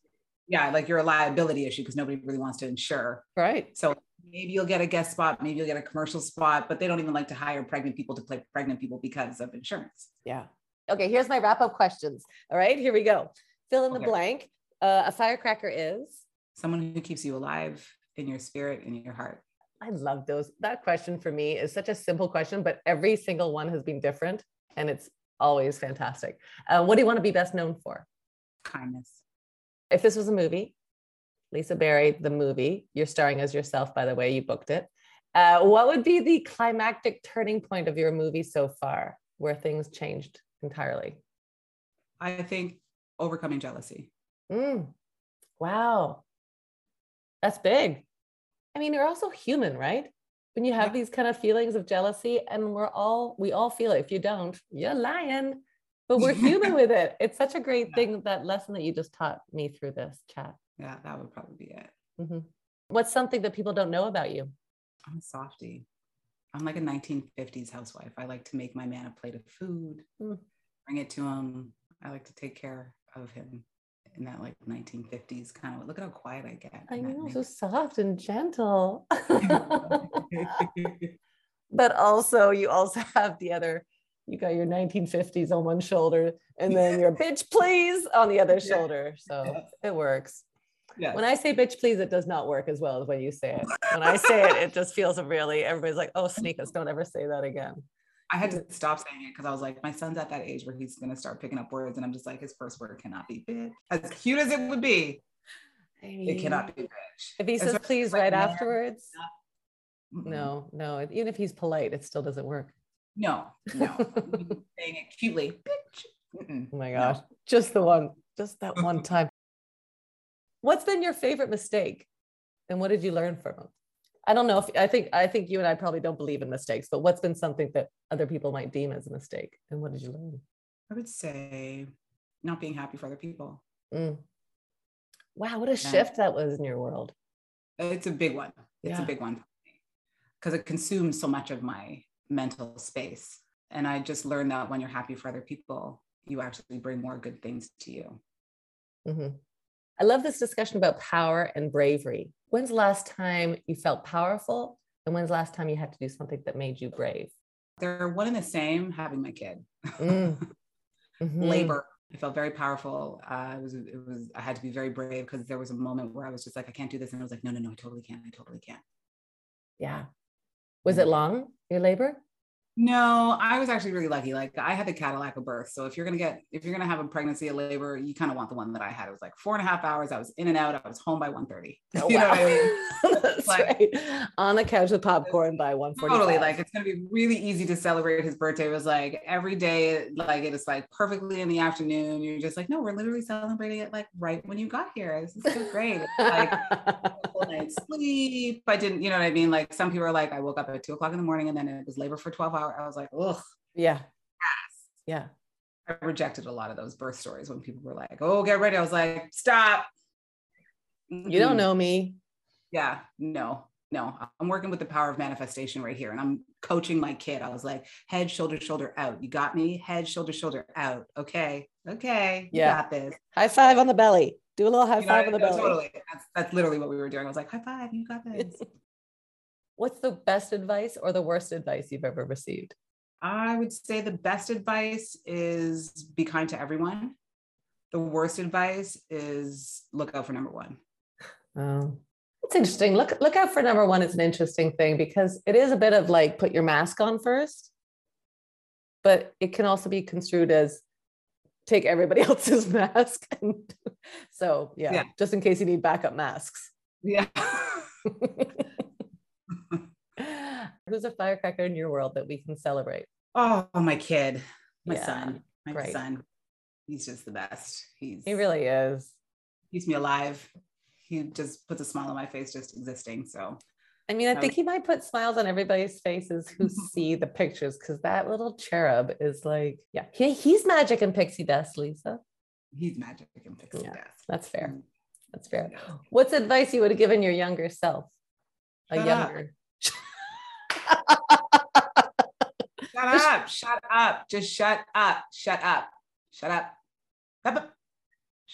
Yeah, like you're a liability issue because nobody really wants to insure. Right. So maybe you'll get a guest spot, maybe you'll get a commercial spot, but they don't even like to hire pregnant people to play pregnant people because of insurance. Yeah. Okay, here's my wrap-up questions. All right, here we go. Fill in the blank. A firecracker is? Someone who keeps you alive in your spirit, in your heart. I love those. That question for me is such a simple question, but every single one has been different and it's always fantastic. What do you want to be best known for? Kindness. If this was a movie, Lisa Berry, the movie, you're starring as yourself, by the way, you booked it. What would be the climactic turning point of your movie so far where things changed entirely? I think overcoming jealousy. Wow. That's big. I mean, you're also human, right? When you have these kind of feelings of jealousy and we all feel it. If you don't, you're lying. But we're human with it. It's such a great thing, that lesson that you just taught me through this chat. Yeah, that would probably be it. Mm-hmm. What's something that people don't know about you? I'm a softie. I'm like a 1950s housewife. I like to make my man a plate of food, bring it to him. I like to take care of him in that like 1950s kind of, look at how quiet I get. I know, so soft and gentle. But also, you also have the other, you got your 1950s on one shoulder and then your bitch please on the other shoulder. So it works. Yes. When I say bitch please, it does not work as well as when you say it. When I say it, it just feels really, everybody's like, oh, sneakers, don't ever say that again. I had to stop saying it because I was like, my son's at that age where he's going to start picking up words. And I'm just like, his first word cannot be bitch. As cute as it would be, it cannot be bitch. If he says please right afterwards, no. Even if he's polite, it still doesn't work. No, saying it cutely, bitch. Oh my gosh, no. just that one time. What's been your favorite mistake and what did you learn from them? I don't know if, I think you and I probably don't believe in mistakes, but what's been something that other people might deem as a mistake and what did you learn? I would say not being happy for other people. Wow, what a shift that was in your world. It's a big one. It's a big one for me because it consumes so much of my mental space. And I just learned that when you're happy for other people, you actually bring more good things to you. Mm-hmm. I love this discussion about power and bravery. When's the last time you felt powerful? And when's the last time you had to do something that made you brave? They're one and the same, having my kid. Mm-hmm. Labor. I felt very powerful. I had to be very brave because there was a moment where I was just like, I can't do this. And I was like, no, I totally can. Yeah. Was it long, your labor? No, I was actually really lucky. Like I had the Cadillac of birth. So if you're going to have a pregnancy, a labor, you kind of want the one that I had. It was like 4.5 hours. I was in and out. I was home by 1:30. Oh, wow. You know what I mean? That's like, right. On the couch with popcorn by 1:45. Totally. Like it's going to be really easy to celebrate his birthday. It was like every day, like it is like perfectly in the afternoon. You're just like, no, we're literally celebrating it like right when you got here. This is so great. Like full night's sleep. I didn't, you know what I mean? Like some people are like, I woke up at 2 o'clock in the morning and then it was labor for 12 hours. I was like, ugh. Yeah. Yeah. I rejected a lot of those birth stories when people were like, oh, get ready. I was like, stop. You don't know me. Yeah. No. I'm working with the power of manifestation right here. And I'm coaching my kid. I was like, head, shoulder, shoulder out. You got me? Head, shoulder, shoulder out. Okay. Yeah. You got this. High five on the belly. Do a little high five on the belly. Totally. That's literally what we were doing. I was like, high five. You got this. What's the best advice or the worst advice you've ever received? I would say the best advice is be kind to everyone. The worst advice is look out for number one. Oh, that's interesting. Look out for number one is an interesting thing because it is a bit of like, put your mask on first, but it can also be construed as take everybody else's mask. So yeah, just in case you need backup masks. Yeah. Who's a firecracker in your world that we can celebrate? Oh, my kid, son, my great son. He's just the best. He really is. Keeps me alive. He just puts a smile on my face just existing. So, I mean, I think he might put smiles on everybody's faces who see the pictures because that little cherub is like, yeah, he's magic and pixie dust, Lisa. He's magic and pixie dust. That's fair. That's fair. Yeah. What's advice you would have given your younger self? Shut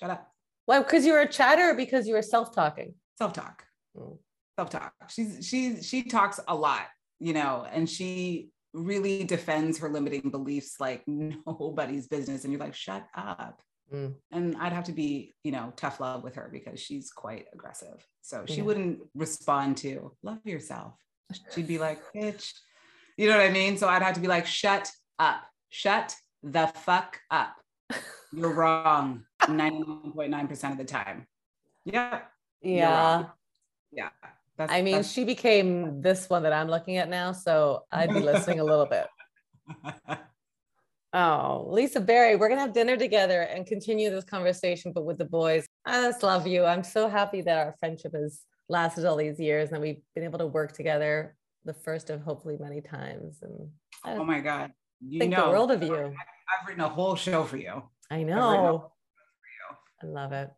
up. Well, because you were a chatter or because you were self-talking? Self-talk. She talks a lot, you know, and she really defends her limiting beliefs like nobody's business. And you're like, shut up. Mm. And I'd have to be, you know, tough love with her because she's quite aggressive. So she wouldn't respond to love yourself. She'd be like, bitch. You know what I mean? So I'd have to be like, shut up, shut the fuck up. You're wrong 99.9% of the time. Yep. Yeah. Yeah. I mean, she became this one that I'm looking at now. So I'd be listening a little bit. Oh, Lisa Berry, we're going to have dinner together and continue this conversation, but with the boys. I just love you. I'm so happy that our friendship has lasted all these years and that we've been able to work together. The first of hopefully many times. And oh my God. You know, the world of you. I've written a whole show for you. I know. I love it.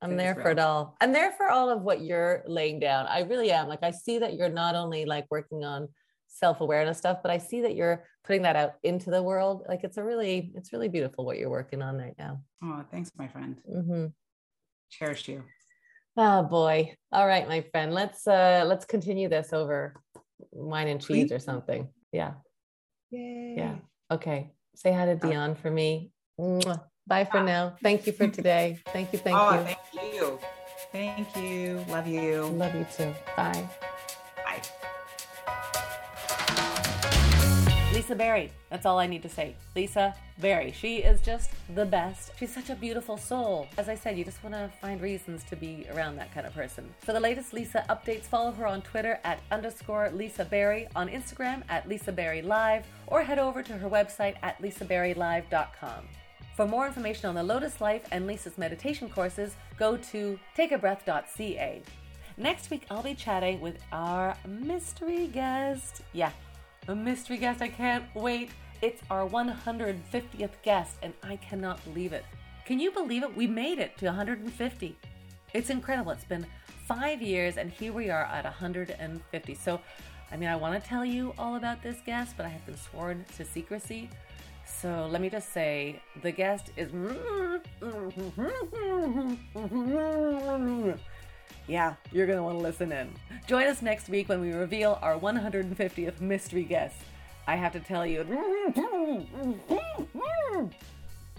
I'm there for it all. I'm there for all of what you're laying down. I really am. Like, I see that you're not only like working on self-awareness stuff, but I see that you're putting that out into the world. Like it's really beautiful what you're working on right now. Oh, thanks, my friend. Mm-hmm. Cherish you. Oh boy. All right, my friend. Let's continue this over wine and cheese or something. Yeah. Yay. Yeah. Okay. Say hi to Dion for me. Bye for now. Thank you for today. Thank you. Thank you. Love you. Love you too. Bye. Bye. Lisa Berry. That's all I need to say. Lisa Berry. She is just the best. She's such a beautiful soul. As I said, you just want to find reasons to be around that kind of person. For the latest Lisa updates, follow her on Twitter @_Lisa Berry, on Instagram @LisaBerryLive, or head over to her website at lisaberrylive.com. For more information on The Lotus Life and Lisa's meditation courses, go to takeabreath.ca. Next week, I'll be chatting with our mystery guest. Yeah. A mystery guest, I can't wait. It's our 150th guest, and I cannot believe it. Can you believe it? We made it to 150. It's incredible. It's been 5 years, and here we are at 150. So, I mean, I want to tell you all about this guest, but I have been sworn to secrecy. So let me just say, the guest is... Yeah, you're going to want to listen in. Join us next week when we reveal our 150th mystery guest. I have to tell you,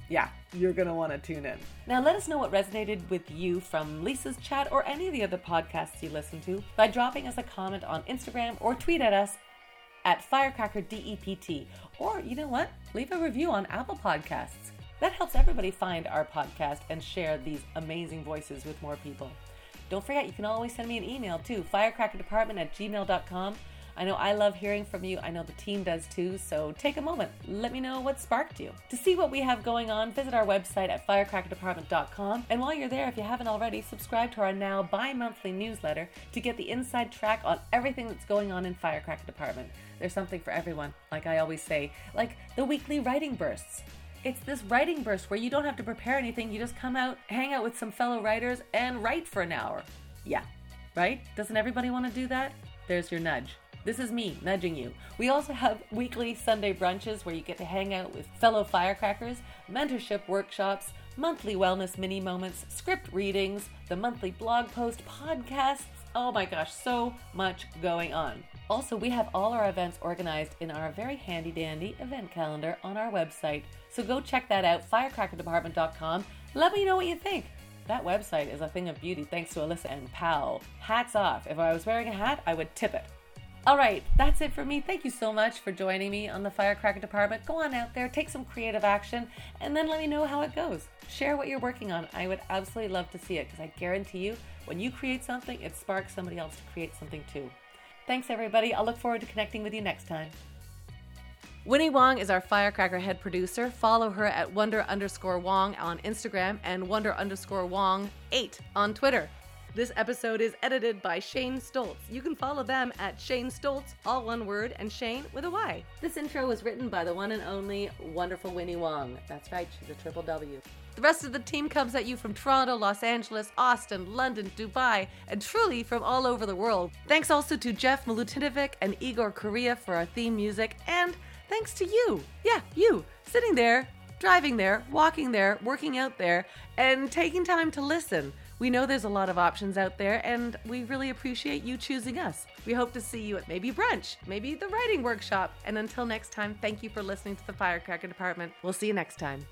yeah, you're going to want to tune in. Now let us know what resonated with you from Lisa's chat or any of the other podcasts you listen to by dropping us a comment on Instagram or tweet at us at firecrackerdept. Or, you know what? Leave a review on Apple Podcasts. That helps everybody find our podcast and share these amazing voices with more people. Don't forget, you can always send me an email too, firecrackerdepartment@gmail.com. I know I love hearing from you. I know the team does too. So take a moment. Let me know what sparked you. To see what we have going on, visit our website at firecrackerdepartment.com. And while you're there, if you haven't already, subscribe to our now bi-monthly newsletter to get the inside track on everything that's going on in Firecracker Department. There's something for everyone, like I always say, like the weekly writing bursts. It's this writing burst where you don't have to prepare anything. You just come out, hang out with some fellow writers, and write for an hour. Yeah, right? Doesn't everybody want to do that? There's your nudge. This is me nudging you. We also have weekly Sunday brunches where you get to hang out with fellow firecrackers, mentorship workshops, monthly wellness mini moments, script readings, the monthly blog post, podcasts. Oh my gosh, so much going on. Also, we have all our events organized in our very handy-dandy event calendar on our website. So go check that out, firecrackerdepartment.com. Let me know what you think. That website is a thing of beauty thanks to Alyssa and Powell. Hats off. If I was wearing a hat, I would tip it. All right, that's it for me. Thank you so much for joining me on the Firecracker Department. Go on out there, take some creative action, and then let me know how it goes. Share what you're working on. I would absolutely love to see it because I guarantee you, when you create something, it sparks somebody else to create something too. Thanks, everybody. I'll look forward to connecting with you next time. Winnie Wong is our Firecracker head producer. Follow her at wonder_wong on Instagram and wonder_wong8 on Twitter. This episode is edited by Shane Stoltz. You can follow them at Shane Stoltz, all one word, and Shane with a Y. This intro was written by the one and only wonderful Winnie Wong. That's right, she's a triple W. The rest of the team comes at you from Toronto, Los Angeles, Austin, London, Dubai, and truly from all over the world. Thanks also to Jeff Milutinovic and Igor Correa for our theme music, and thanks to you. Yeah, you, sitting there, driving there, walking there, working out there, and taking time to listen. We know there's a lot of options out there, and we really appreciate you choosing us. We hope to see you at maybe brunch, maybe the writing workshop, and until next time, thank you for listening to the Firecracker Department. We'll see you next time.